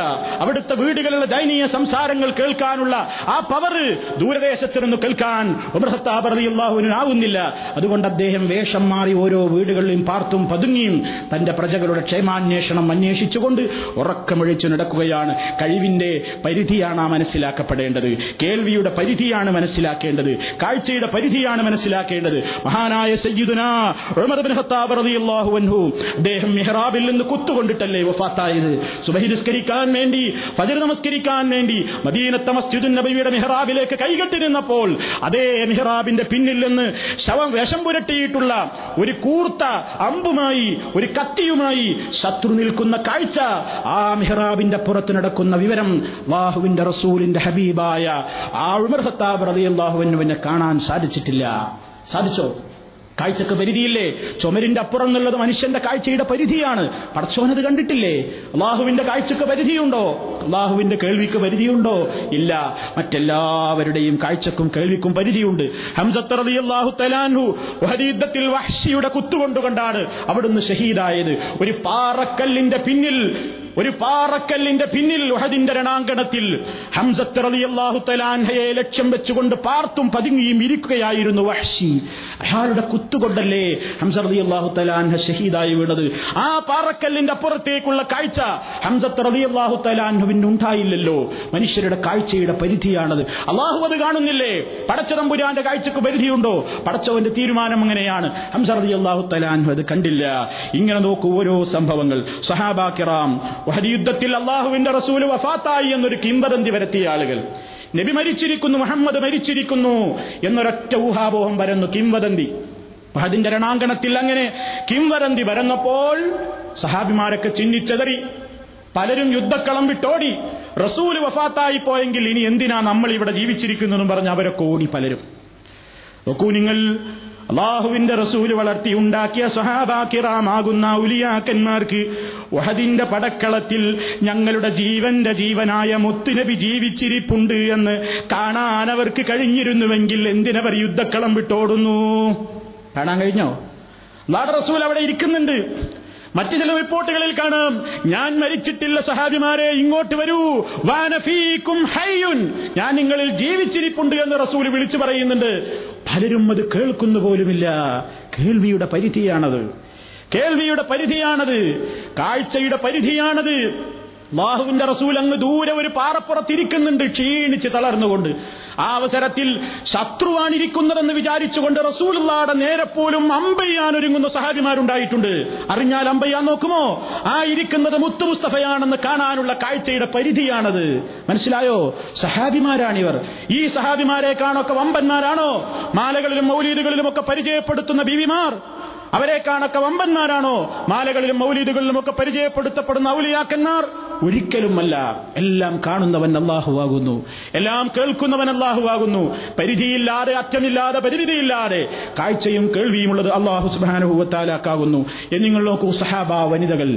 അവിടുത്തെ വീടുകളിലെ ദയനീയ സംസാരങ്ങൾ കേൾക്കാനുള്ള ആ പവർ ദൂരദേശത്ത് നിന്ന് കേൾക്കാൻ ഉമർ ഖത്താബ് റളിയല്ലാഹു അൻഹു ആവുന്നില്ല. അതുകൊണ്ട് അദ്ദേഹം വേഷം മാറി ഓരോ വീടുകളിലും പാർത്തും പതുങ്ങിയും തന്റെ പ്രജകളുടെ ക്ഷേമാന്വേഷണം അന്വേഷിച്ചുകൊണ്ട് ഉറക്കമൊഴിച്ചു നടക്കുകയാണ്. കഴിവിന്റെ പരിധിയാണ് ആ മനസ്സിലാക്കപ്പെടേണ്ടത്, കേൾവിയുടെ പരിധിയാണ് മനസ്സിലാക്കേണ്ടത്, കാഴ്ചയുടെ പരിധിയാണ് മനസ്സിലാക്കേണ്ടത്. മഹാനായ സയ്യിദുനാ ഉമർ ഇബ്നു ഖത്താബ് റളിയല്ലാഹു അൻഹു അദ്ദേഹം മിഹ്റാബിൽ നിന്ന് കുത്തുകൊണ്ടിട്ടല്ലേ വഫാത്തായത്? സുബഹി നിസ്കരിക്കാൻ വേണ്ടി, ഫജ്ർ നമസ്കരിക്കാൻ വേണ്ടി മദീനത്തെ മസ്ജിദുൻ നബവിയുടെ മിഹ്റാബിലേക്ക് കൈകെട്ടി നിന്നപ്പോൾ അതേ മിഹ്റാബിന്റെ പിന്നിൽ നിന്ന് ശവം വേഷം പുരട്ടിയിട്ടുള്ള ഒരു കൂർത്ത അമ്പുമായി, ഒരു കത്തിയുമായി ശത്രു നിൽക്കുന്ന കാഴ്ച ആ മിഹ്റാബിന്റെ പുറത്ത് നടക്കുന്ന വിവരം അല്ലാഹുവിന്റെ റസൂലിന്റെ ഹബീബായ ആ ഉമർ ഖത്താബ് റളിയല്ലാഹു അൻഹുവിനെ കാണാൻ സാധിച്ചിട്ടില്ല. സാധിച്ചോ? കാഴ്ചക്ക് പരിധിയില്ലേ? ചുമരിന്റെ അപ്പുറം എന്നുള്ളത് മനുഷ്യന്റെ കാഴ്ചയുടെ പരിധിയാണ്. പടച്ചോനത് കണ്ടിട്ടില്ലേ? അള്ളാഹുവിന്റെ കാഴ്ചക്ക് പരിധിയുണ്ടോ? അള്ളാഹുവിന്റെ കേൾവിക്ക് പരിധിയുണ്ടോ? ഇല്ല. മറ്റെല്ലാവരുടെയും കാഴ്ചക്കും കേൾവിക്കും പരിധിയുണ്ട്. ഹംസത്ത് റളിയല്ലാഹു തആല അൻഹു വഹദീദത്തിൽ വഹ്ശിയുടെ കുത്തുകൊണ്ട് കണ്ടാണ് അവിടുന്ന് ഷഹീദായത്. ഒരു പാറക്കല്ലിന്റെ പിന്നിൽ, ഒരു പാറക്കല്ലിന്റെ പിന്നിൽ ഉഹദിന്റെ രണാങ്കണത്തിൽ ഹംസത്ത് റളിയല്ലാഹു തആല അൻഹയെ ലക്ഷ്യം വെച്ചുകൊണ്ട് പാർത്തും പതുങ്ങിയും ഇരിക്കുകയായിരുന്നു വഹ്ശി. അയാളുടെ കുത്തുകൊണ്ടല്ലേ ഹംസ റളിയല്ലാഹു തആല അൻഹ ഷഹീദായി വീണത്. ആ പാറക്കല്ലിന്റെ അപ്പുറത്തേക്കുള്ള കാഴ്ച ഹംസത്ത് റളിയല്ലാഹു തആല അൻഹുവിന് ഉണ്ടായില്ലല്ലോ. മനുഷ്യരുടെ കാഴ്ചയുടെ പരിധിയാണത്. അള്ളാഹു അത് കാണുന്നില്ലേ? പടച്ചതമ്പുരാന്റെ കാഴ്ചക്ക് പരിധിയുണ്ടോ? പടച്ചവന്റെ തീരുമാനം അങ്ങനെയാണ്. ഹംസ റളിയല്ലാഹു തആല അൻഹു അത് കണ്ടില്ല. ഇങ്ങനെ നോക്കൂ ഓരോ സംഭവങ്ങൾ. സ്വഹാബാ കിറാം, യുദ്ധത്തിൽ അള്ളാഹുവിന്റെ റസൂല് വഫാത്തായി എന്നൊരു കിംവദന്തി വരുത്തിയ ആളുകൾ, നബി മരിച്ചിരിക്കുന്നു, മുഹമ്മദ് മരിച്ചിരിക്കുന്നു എന്നൊരൊറ്റ ഊഹാപോഹം പരന്നു, കിംവദന്തി. ഉഹദിന്റെ രണാങ്കണത്തിൽ അങ്ങനെ കിംവദന്തി പരന്നപ്പോൾ സഹാബിമാരൊക്കെ ചിന്നിച്ചെതറി, പലരും യുദ്ധക്കളം വിട്ടോടി. റസൂല് വഫാത്തായി പോയെങ്കിൽ ഇനി എന്തിനാ നമ്മൾ ഇവിടെ ജീവിച്ചിരിക്കുന്നു എന്ന് പറഞ്ഞ് അവരൊക്കെ ഓടി പലരും. നോക്കൂ നിങ്ങൾ, അള്ളാഹുവിന്റെ റസൂല് വളർത്തി ഉണ്ടാക്കിയ സഹാബാക്കിറാമാകുന്ന ഔലിയാക്കന്മാർക്ക് വഹദിന്റെ പടക്കളത്തിൽ ഞങ്ങളുടെ ജീവന്റെ ജീവനായ മുത്തുനബി ജീവിച്ചിരിപ്പുണ്ട് എന്ന് കാണാൻ അവർക്ക് കഴിഞ്ഞിരുന്നുവെങ്കിൽ എന്തിനവർ യുദ്ധക്കളം വിട്ടോടുന്നു? കാണാൻ കഴിഞ്ഞോ? അള്ളാഹുവിന്റെ റസൂൽ അവിടെ ഇരിക്കുന്നുണ്ട്. മറ്റു ചില റിപ്പോർട്ടുകളിൽ കാണാം, ഞാൻ മരിച്ചിട്ടില്ല സഹാബിമാരെ, ഇങ്ങോട്ട് വരൂ, വാനഫീകും ഹയ്യുൻ, ഞാൻ നിങ്ങളിൽ ജീവിച്ചിരിപ്പുണ്ട് എന്ന് റസൂൽ വിളിച്ചു പറയുന്നുണ്ട്. പലരും അത് കേൾക്കുന്നു പോലുമില്ല. കേൾവിയുടെ പരിധിയാണത്, കേൾവിയുടെ പരിധിയാണത്, കാഴ്ചയുടെ പരിധിയാണത്. അല്ലാഹുവിന്റെ റസൂൽ അങ്ങ് ദൂരെ ഒരു പാറപ്പുറത്തിരിക്കുന്നുണ്ട് ക്ഷീണിച്ച് തളർന്നുകൊണ്ട്. ആ അവസരത്തിൽ ശത്രുവാണിരിക്കുന്നതെന്ന് വിചാരിച്ചുകൊണ്ട് റസൂലുള്ളാഹിയുടെ നേരെ പോലും അമ്പെയ്യാൻ ഒരുങ്ങുന്ന സഹാബിമാരുണ്ടായിട്ടുണ്ട്. അറിഞ്ഞാൽ അമ്പെയ്യാൻ നോക്കുമോ? ആ ഇരിക്കുന്നത് മുത്തു മുസ്തഫയാണെന്ന് കാണാനുള്ള കാഴ്ചയുടെ പരിധിയാണത്. മനസ്സിലായോ? സഹാബിമാരാണിവർ. ഈ സഹാബിമാരെക്കാണൊക്കെ വമ്പന്മാരാണോ? മാലകളിലും മൗലീദുകളിലും ഒക്കെ പരിചയപ്പെടുത്തുന്ന ബീവിമാർ അവരെക്കാണൊക്കെ വമ്പന്മാരാണോ? മാലകളിലും മൗലീദുകളിലും ഒക്കെ പരിചയപ്പെടുത്തപ്പെടുന്ന ഔലിയാക്കന്മാർ ഒരിക്കലുമല്ല. എല്ലാം കാണുന്നവൻ അല്ലാഹുവാകുന്നു, എല്ലാം കേൾക്കുന്നവൻ അല്ലാഹുവാകുന്നു. പരിധിയില്ലാതെ, അറ്റമില്ലാതെ, പരിമിതിയില്ലാതെ കാഴ്ചയും കേൾവിയുമുള്ളത് അല്ലാഹു സുബ്ഹാനഹു വതആലാക്കാകുന്നു. എന്നിങ്ങൾ നോക്കൂ, സഹാബാ വനിതകൾ,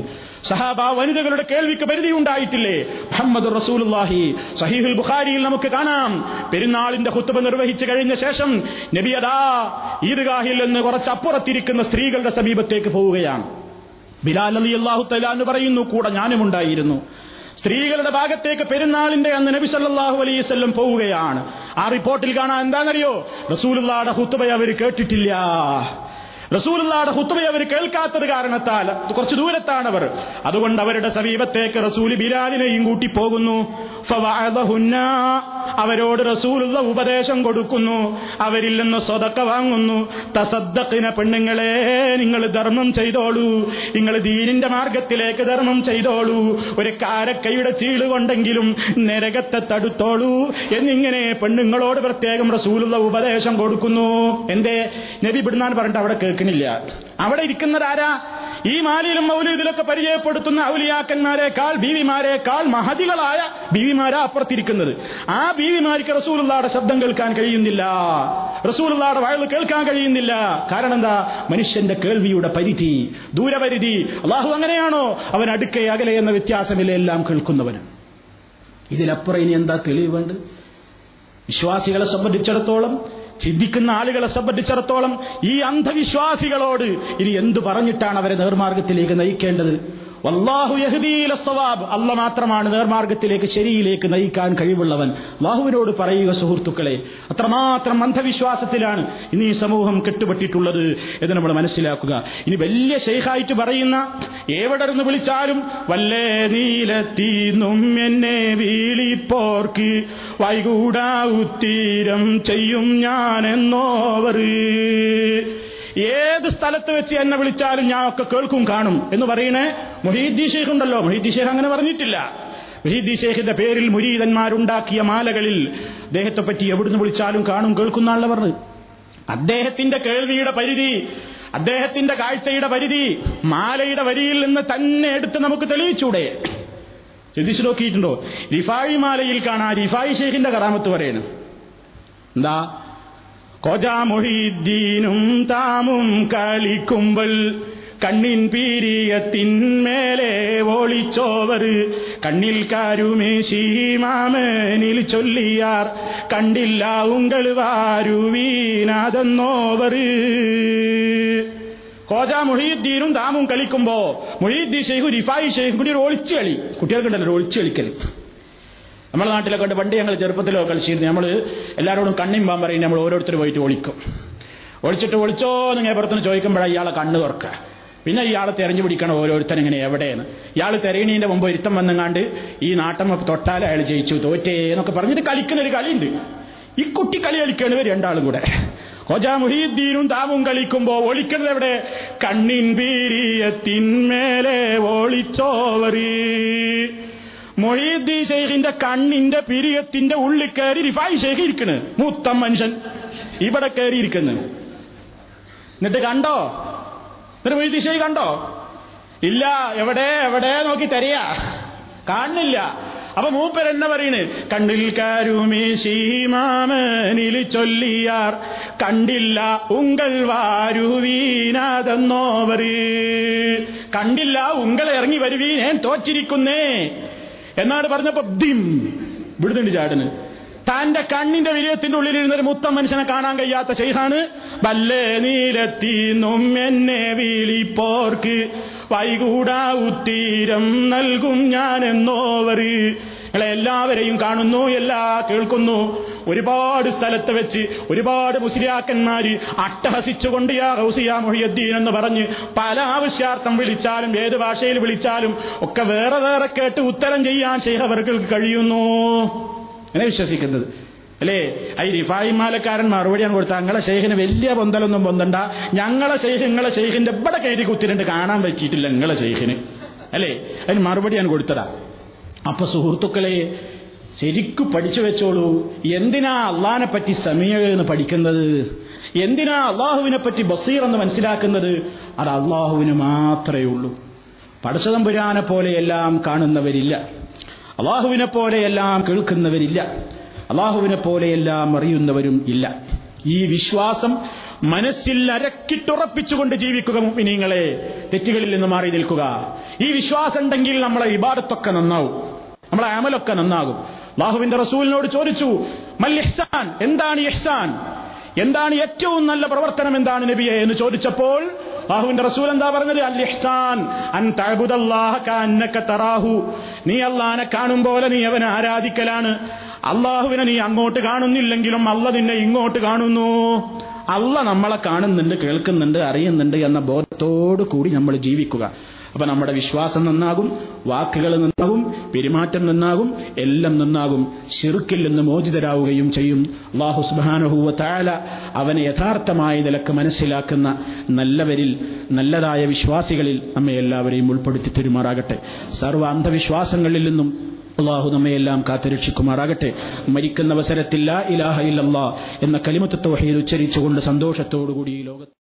സഹാബാ വനിതകളുടെ കേൾവിക്ക് പരിധി ഉണ്ടായിട്ടില്ലേ? മുഹമ്മദ് റസൂലുള്ളാഹി, സഹീഹുൽ ബുഖാരിയിൽ നമുക്ക് കാണാം, പെരുന്നാളിന്റെ ഖുത്ബ നിർവഹിച്ചു കഴിഞ്ഞ ശേഷം നബി അദാ ഈദ്ഗാഹിൽ നിന്ന് കുറച്ചപ്പുറത്തിരിക്കുന്ന സ്ത്രീകളുടെ സമീപത്തേക്ക് പോവുകയാണ്. ബിലാൽ റളിയല്ലാഹു തആല എന്ന് പറയുന്നു, കൂടെ ഞാനും ഉണ്ടായിരുന്നു. സ്ത്രീകളുടെ ഭാഗത്തേക്ക് പെരുന്നാളിന്റെ അന്ന് നബി സല്ലല്ലാഹു അലൈഹി വസല്ലം പോവുകയാണ്. ആ റിപ്പോർട്ടിൽ കാണാൻ എന്താണെന്നറിയോ? റസൂലുള്ളാഹിയുടെ ഖുത്ബ അവർ കേട്ടിട്ടില്ല. റസൂലുള്ളാഹിയുടെ ഖുത്ബ അവർ കേൾക്കാത്തത് കാരണത്താൽ കുറച്ച് ദൂരത്താണവർ. അതുകൊണ്ട് അവരുടെ സമീപത്തേക്ക് റസൂൽ ബിലാലിനെയും കൂട്ടി പോകുന്നു. ഫവഅദഹുന്ന, അവരോട് റസൂലുള്ള ഉപദേശം കൊടുക്കുന്നു, അവരിൽ നിന്ന് സദഖ വാങ്ങുന്നു. തസദ്ദഖിന, പെണ്ണുങ്ങളെ നിങ്ങൾ ധർമ്മം ചെയ്തോളൂ, നിങ്ങൾ ദീനിന്റെ മാർഗത്തിലേക്ക് ധർമ്മം ചെയ്തോളൂ, ഒരു കാരക്കയുടെ ചീളുകൊണ്ടെങ്കിലും നരകത്തെ തടുത്തോളൂ എന്നിങ്ങനെ പെണ്ണുങ്ങളോട് പ്രത്യേകം റസൂലുള്ള ഉപദേശം കൊടുക്കുന്നു. എന്തേ നബി ഇബ്നാൻ പറഞ്ഞിട്ട് അവിടെ കേൾക്കണില്ല. അവിടെ ഇരിക്കുന്നതാരാ? ഈ മാലിയിലും മൗലൂദിലൊക്കെ പരിചയപ്പെടുത്തുന്ന ഔലിയാക്കന്മാരെക്കാൾ, ബീവിമാരെക്കാൾ മഹതികളായ ബീവിമാരാ അപ്പുറത്തിരിക്കുന്നത്. ആ ബീവിമാർക്ക് റസൂലുള്ളാഹിയുടെ ശബ്ദം കേൾക്കാൻ കഴിയുന്നില്ല, റസൂലുള്ളാഹിയുടെ വയൽ കേൾക്കാൻ കഴിയുന്നില്ല. കാരണം എന്താ? മനുഷ്യന്റെ കേൾവിയുടെ പരിധി, ദൂരപരിധി. അള്ളാഹു അങ്ങനെയാണോ? അവൻ അടുക്കെ അകലെ എന്ന വ്യത്യാസമില്ല, എല്ലാം കേൾക്കുന്നവന്. ഇതിലപ്പുറം ഇനി എന്താ തെളിവ് വേണ്ട? വിശ്വാസികളെ സംബന്ധിച്ചിടത്തോളം, ചിന്തിക്കുന്ന ആളുകളെ സംബന്ധിച്ചിടത്തോളം ഈ അന്ധവിശ്വാസികളോട് ഇനി എന്തു പറഞ്ഞിട്ടാണ് അവരെ നേർമാർഗത്തിലേക്ക് നയിക്കേണ്ടത്? വല്ലാഹു യഹ്ദീ ലസ്സവാബ്, അല്ലാഹ് മാത്രമാണ് നേർമാർഗത്തിലേക്ക്, ശരിയിലേക്ക് നയിക്കാൻ കഴിവുള്ളവൻ. അല്ലാഹുവിനോട് പറയുക സുഹൃത്തുക്കളെ, അത്രമാത്രം അന്ധവിശ്വാസത്തിലാണ് ഇനി ഈ സമൂഹം കെട്ടുപെട്ടിട്ടുള്ളത് എന്ന് നമ്മൾ മനസ്സിലാക്കുക. ഇനി വലിയ ശൈഖായിട്ട് പറയുന്ന, എവിടെ നിന്ന് വിളിച്ചാലും വല്ലേ നീലത്തീന്നും എന്നെ വീളിപ്പോർക്ക് വൈകൂടാ ഉത്തീരം ചെയ്യും ഞാനെന്നോവർ, ഏത് സ്ഥലത്ത് വെച്ച് എന്നെ വിളിച്ചാലും ഞാൻ ഒക്കെ കേൾക്കും കാണും എന്ന് പറയണേ മുഹീദ്ദീൻ ഷെയ്ഖ് ഉണ്ടല്ലോ. മുഹീദ്ദീൻ ഷെയ്ഖ് അങ്ങനെ പറഞ്ഞിട്ടില്ല. മുഹീദ്ദീൻ ഷെയ്ഖിന്റെ പേരിൽ മുരീദന്മാരുണ്ടാക്കിയ മാലകളിൽ അദ്ദേഹത്തെ പറ്റി എവിടുന്ന് വിളിച്ചാലും കാണും, കേൾക്കുന്ന ആളെ പറഞ്ഞു. അദ്ദേഹത്തിന്റെ കേൾവിയുടെ പരിധി, അദ്ദേഹത്തിന്റെ കാഴ്ചയുടെ പരിധി മാലയുടെ വരിയിൽ നിന്ന് തന്നെ എടുത്ത് നമുക്ക് തെളിയിച്ചൂടെ? ചിന്തിച്ചു നോക്കിയിട്ടുണ്ടോ? റിഫായി മാലയിൽ കാണാം റിഫായി ഷെയ്ഖിന്റെ കറാമത്ത് പറയണം. എന്താ? കോജാ മുഹീദ്ദീനും താമും കളിക്കുമ്പോൾ കണ്ണിൻ പീരിയത്തിന്മേലെ ഓളിച്ചോവർ കണ്ണിൽ കാരുമേശി മാമനിൽ ചൊല്ലിയാർ കണ്ടില്ല ഉങ്കൾ വാരുവീനാതെന്നോവർ. കോജാ മുഹീദ്ദീനും താമും കളിക്കുമ്പോ മുഹീദ്ദീൻ ഷെയ്ഖും റിഫായി ഷെയ്ഖും കൂടി ഒരു ഒളിച്ചു കളി, കുട്ടികൾക്കുണ്ടല്ലോ ഒളിച്ചു കളിക്കൽ. നമ്മുടെ നാട്ടിലൊക്കെ ഉണ്ട്, പണ്ട് ഞങ്ങൾ ചെറുപ്പത്തിലോ കളിച്ചിരുന്നു. നമ്മൾ എല്ലാവരോടും കണ്ണും പാൻ പറയും, നമ്മൾ ഓരോരുത്തർ പോയിട്ട് ഒളിക്കും. ഒളിച്ചിട്ട് ഒളിച്ചോ എന്നിങ്ങനെ പുറത്തുനിന്ന് ചോദിക്കുമ്പോഴാണ് ഇയാളെ കണ്ണ് തുറക്കുക. പിന്നെ ഇയാളെ തെരഞ്ഞു പിടിക്കണം ഓരോരുത്തരും ഇങ്ങനെ എവിടെയെന്ന്. ഇയാൾ തെരയണീൻ്റെ മുമ്പ് ഒരുത്തം വന്നങ്ങാണ്ട് ഈ നാട്ടം തൊട്ടാൽ അയാൾ ജയിച്ചു, തോറ്റേ എന്നൊക്കെ പറഞ്ഞിട്ട് കളിക്കുന്നൊരു കളിയുണ്ട്. ഈ കുട്ടി കളി കളിക്കേണ്ടവർ രണ്ടാളും കൂടെ. കോജാ മുഹീദ്ദീനും താമും കളിക്കുമ്പോ ഒളിക്കണത് എവിടെ? കണ്ണിൻ വീര്യത്തിന്മേലെ ഒളിച്ചോവറി. മൊഹീദ്ദീൻ ഷെയ്ഖിന്റെ കണ്ണിന്റെ പിരിയത്തിന്റെ ഉള്ളിൽ കയറി റിഫായി ഷെയ്ഖ് ഇരിക്കണ്, മൂത്തം മനുഷ്യൻ ഇവിടെ കയറി ഇരിക്കുന്നു. എന്നിട്ട് കണ്ടോ? എന്നിട്ട് മൊഹീദ്ദീൻ ഷെയ്ഖ് കണ്ടോ? ഇല്ല. എവിടെ എവിടെ നോക്കി തരിക, കാണില്ല. അപ്പൊ മൂപ്പർ എന്നെ പറയണ്, കണ്ണിൽ കാരുമി ശീമാമനിൽ ചൊല്ലിയാർ കണ്ടില്ല ഉങ്കൾ വാരുവീനാതെന്നോവർ. കണ്ടില്ല ഉങ്കൾ ഇറങ്ങി വരുവീൻ, ഞാൻ തോച്ചിരിക്കുന്നേ എന്നാണ് പറഞ്ഞപ്പോ ദിം വിടുന്നുണ്ട് ചാടന്. തന്റെ കണ്ണിന്റെ വിലയത്തിന്റെ ഉള്ളിലിരുന്നൊരു മുത്തം മനുഷ്യനെ കാണാൻ കഴിയാത്ത ശൈഖാണ്. വല്ലേ നീലത്തിന്നും എന്നെ വീളിപ്പോർക്ക് വൈകൂടാ ഉത്തീരം നൽകും ഞാൻ എന്നോവർ. ഞങ്ങളെ എല്ലാവരെയും കാണുന്നു, എല്ലാ കേൾക്കുന്നു. ഒരുപാട് സ്ഥലത്ത് വെച്ച് ഒരുപാട് മുസ്ലിയാക്കന്മാര് അട്ടഹസിച്ചുകൊണ്ട് യാ ഗൗസ് യാ മുഹിയുദ്ദീൻ എന്ന് പറഞ്ഞ് പല ആവശ്യാർത്ഥം വിളിച്ചാലും ഏത് ഭാഷയിൽ വിളിച്ചാലും ഒക്കെ വേറെ വേറെ കേട്ട് ഉത്തരം ചെയ്യാൻ ശൈഖവർക്ക് കഴിയുന്നു. അങ്ങനെ വിശ്വസിക്കുന്നത് അല്ലേ? ഈ റിഫായിമാലക്കാരൻ മറുപടിയാണ് കൊടുത്തത്, ഞങ്ങളെ ശൈഖിന് വലിയ പൊന്തലൊന്നും പൊന്തണ്ട, ഞങ്ങളെ ശൈഖ് നിങ്ങളെ ശൈഖിന്റെ ഇവിടെ കയറി കുത്തിരണ്ട് കാണാൻ പറ്റിയിട്ടില്ല നിങ്ങളെ ശൈഖിന്, അല്ലേ? അതിന് മറുപടിയാണ് കൊടുത്തതാ. അപ്പൊ സുഹൃത്തുക്കളെ, ശരിക്കു പഠിച്ചു വെച്ചോളൂ. എന്തിനാ അള്ളാഹിനെ പറ്റി സമീഅ എന്ന് പഠിക്കുന്നത്? എന്തിനാ അള്ളാഹുവിനെ പറ്റി ബസീർ എന്ന് മനസ്സിലാക്കുന്നത്? അത് അള്ളാഹുവിന് മാത്രമേ ഉള്ളൂ. പടച്ചതമ്പുരാനെ പോലെയെല്ലാം കാണുന്നവരില്ല, അള്ളാഹുവിനെ പോലെയെല്ലാം കേൾക്കുന്നവരില്ല, അള്ളാഹുവിനെ പോലെയെല്ലാം അറിയുന്നവരും ഇല്ല. ഈ വിശ്വാസം മനസ്സിൽ അരക്കിട്ടുറപ്പിച്ചുകൊണ്ട് ജീവിക്കുക മുഅ്മിനീങ്ങളെ, തെറ്റുകളിൽ നിന്ന് മാറി നിൽക്കുക. ഈ വിശ്വാസം ഉണ്ടെങ്കിൽ നമ്മളെ ഇബാദത്തൊക്കെ നന്നാവും, നമ്മളെ അമലൊക്കെ നന്നാകും. അള്ളാഹുവിന്റെ റസൂലിനോട് ചോദിച്ചു, മൽ ഇഹ്സാൻ, എന്താണ് ഇഹ്സാൻ, എന്താണ് ഏറ്റവും നല്ല പ്രവർത്തനം എന്താണ് നബിയെ എന്ന് ചോദിച്ചപ്പോൾ അല്ലാഹുവിന്റെ റസൂൽ എന്താ പറഞ്ഞത്? അൽ ഇഹ്സാൻ അൻ തഅബുദല്ലാഹ കഅന്നക തറാഹു, നീ അല്ലാഹനെ കാണും പോലെ നീ അവനെ ആരാധിക്കലാണ്. അല്ലാഹുവിനെ നീ അങ്ങോട്ട് കാണുന്നില്ലെങ്കിലും അല്ലാഹ നിന്നെ ഇങ്ങോട്ട് കാണുന്നു. അല്ലാഹ നമ്മളെ കാണുന്നുണ്ട്, കേൾക്കുന്നുണ്ട്, അറിയുന്നുണ്ട് എന്ന ബോധത്തോടു കൂടി നമ്മൾ ജീവിക്കുക. അപ്പൊ നമ്മുടെ വിശ്വാസം നന്നാകും, വാക്കുകൾ നന്നാകും, പെരുമാറ്റം നന്നാകും, എല്ലാം നന്നാകും. ശിർക്കിൽ നിന്ന് മോചിതരാവുകയും ചെയ്യും. അല്ലാഹു സുബ്ഹാനഹു വ തആല അവനെ യഥാർത്ഥമായ നിലക്ക് മനസ്സിലാക്കുന്ന നല്ലവരിൽ, നല്ലതായ വിശ്വാസികളിൽ നമ്മെ എല്ലാവരെയും ഉൾപ്പെടുത്തി തരുമാറാകട്ടെ. സർവ്വ അന്ധവിശ്വാസങ്ങളിൽ നിന്നും അള്ളാഹു നമ്മയെല്ലാം കാത്തുരക്ഷിക്കുമാറാകട്ടെ. മരിക്കുന്ന അവസരത്തിൽ ലാ ഇലാഹ ഇല്ലല്ലാഹ് എന്ന കലിമത്ത് തൗഹീദ് ഉച്ചരിച്ചുകൊണ്ട് സന്തോഷത്തോടുകൂടി ഈ ലോകത്ത്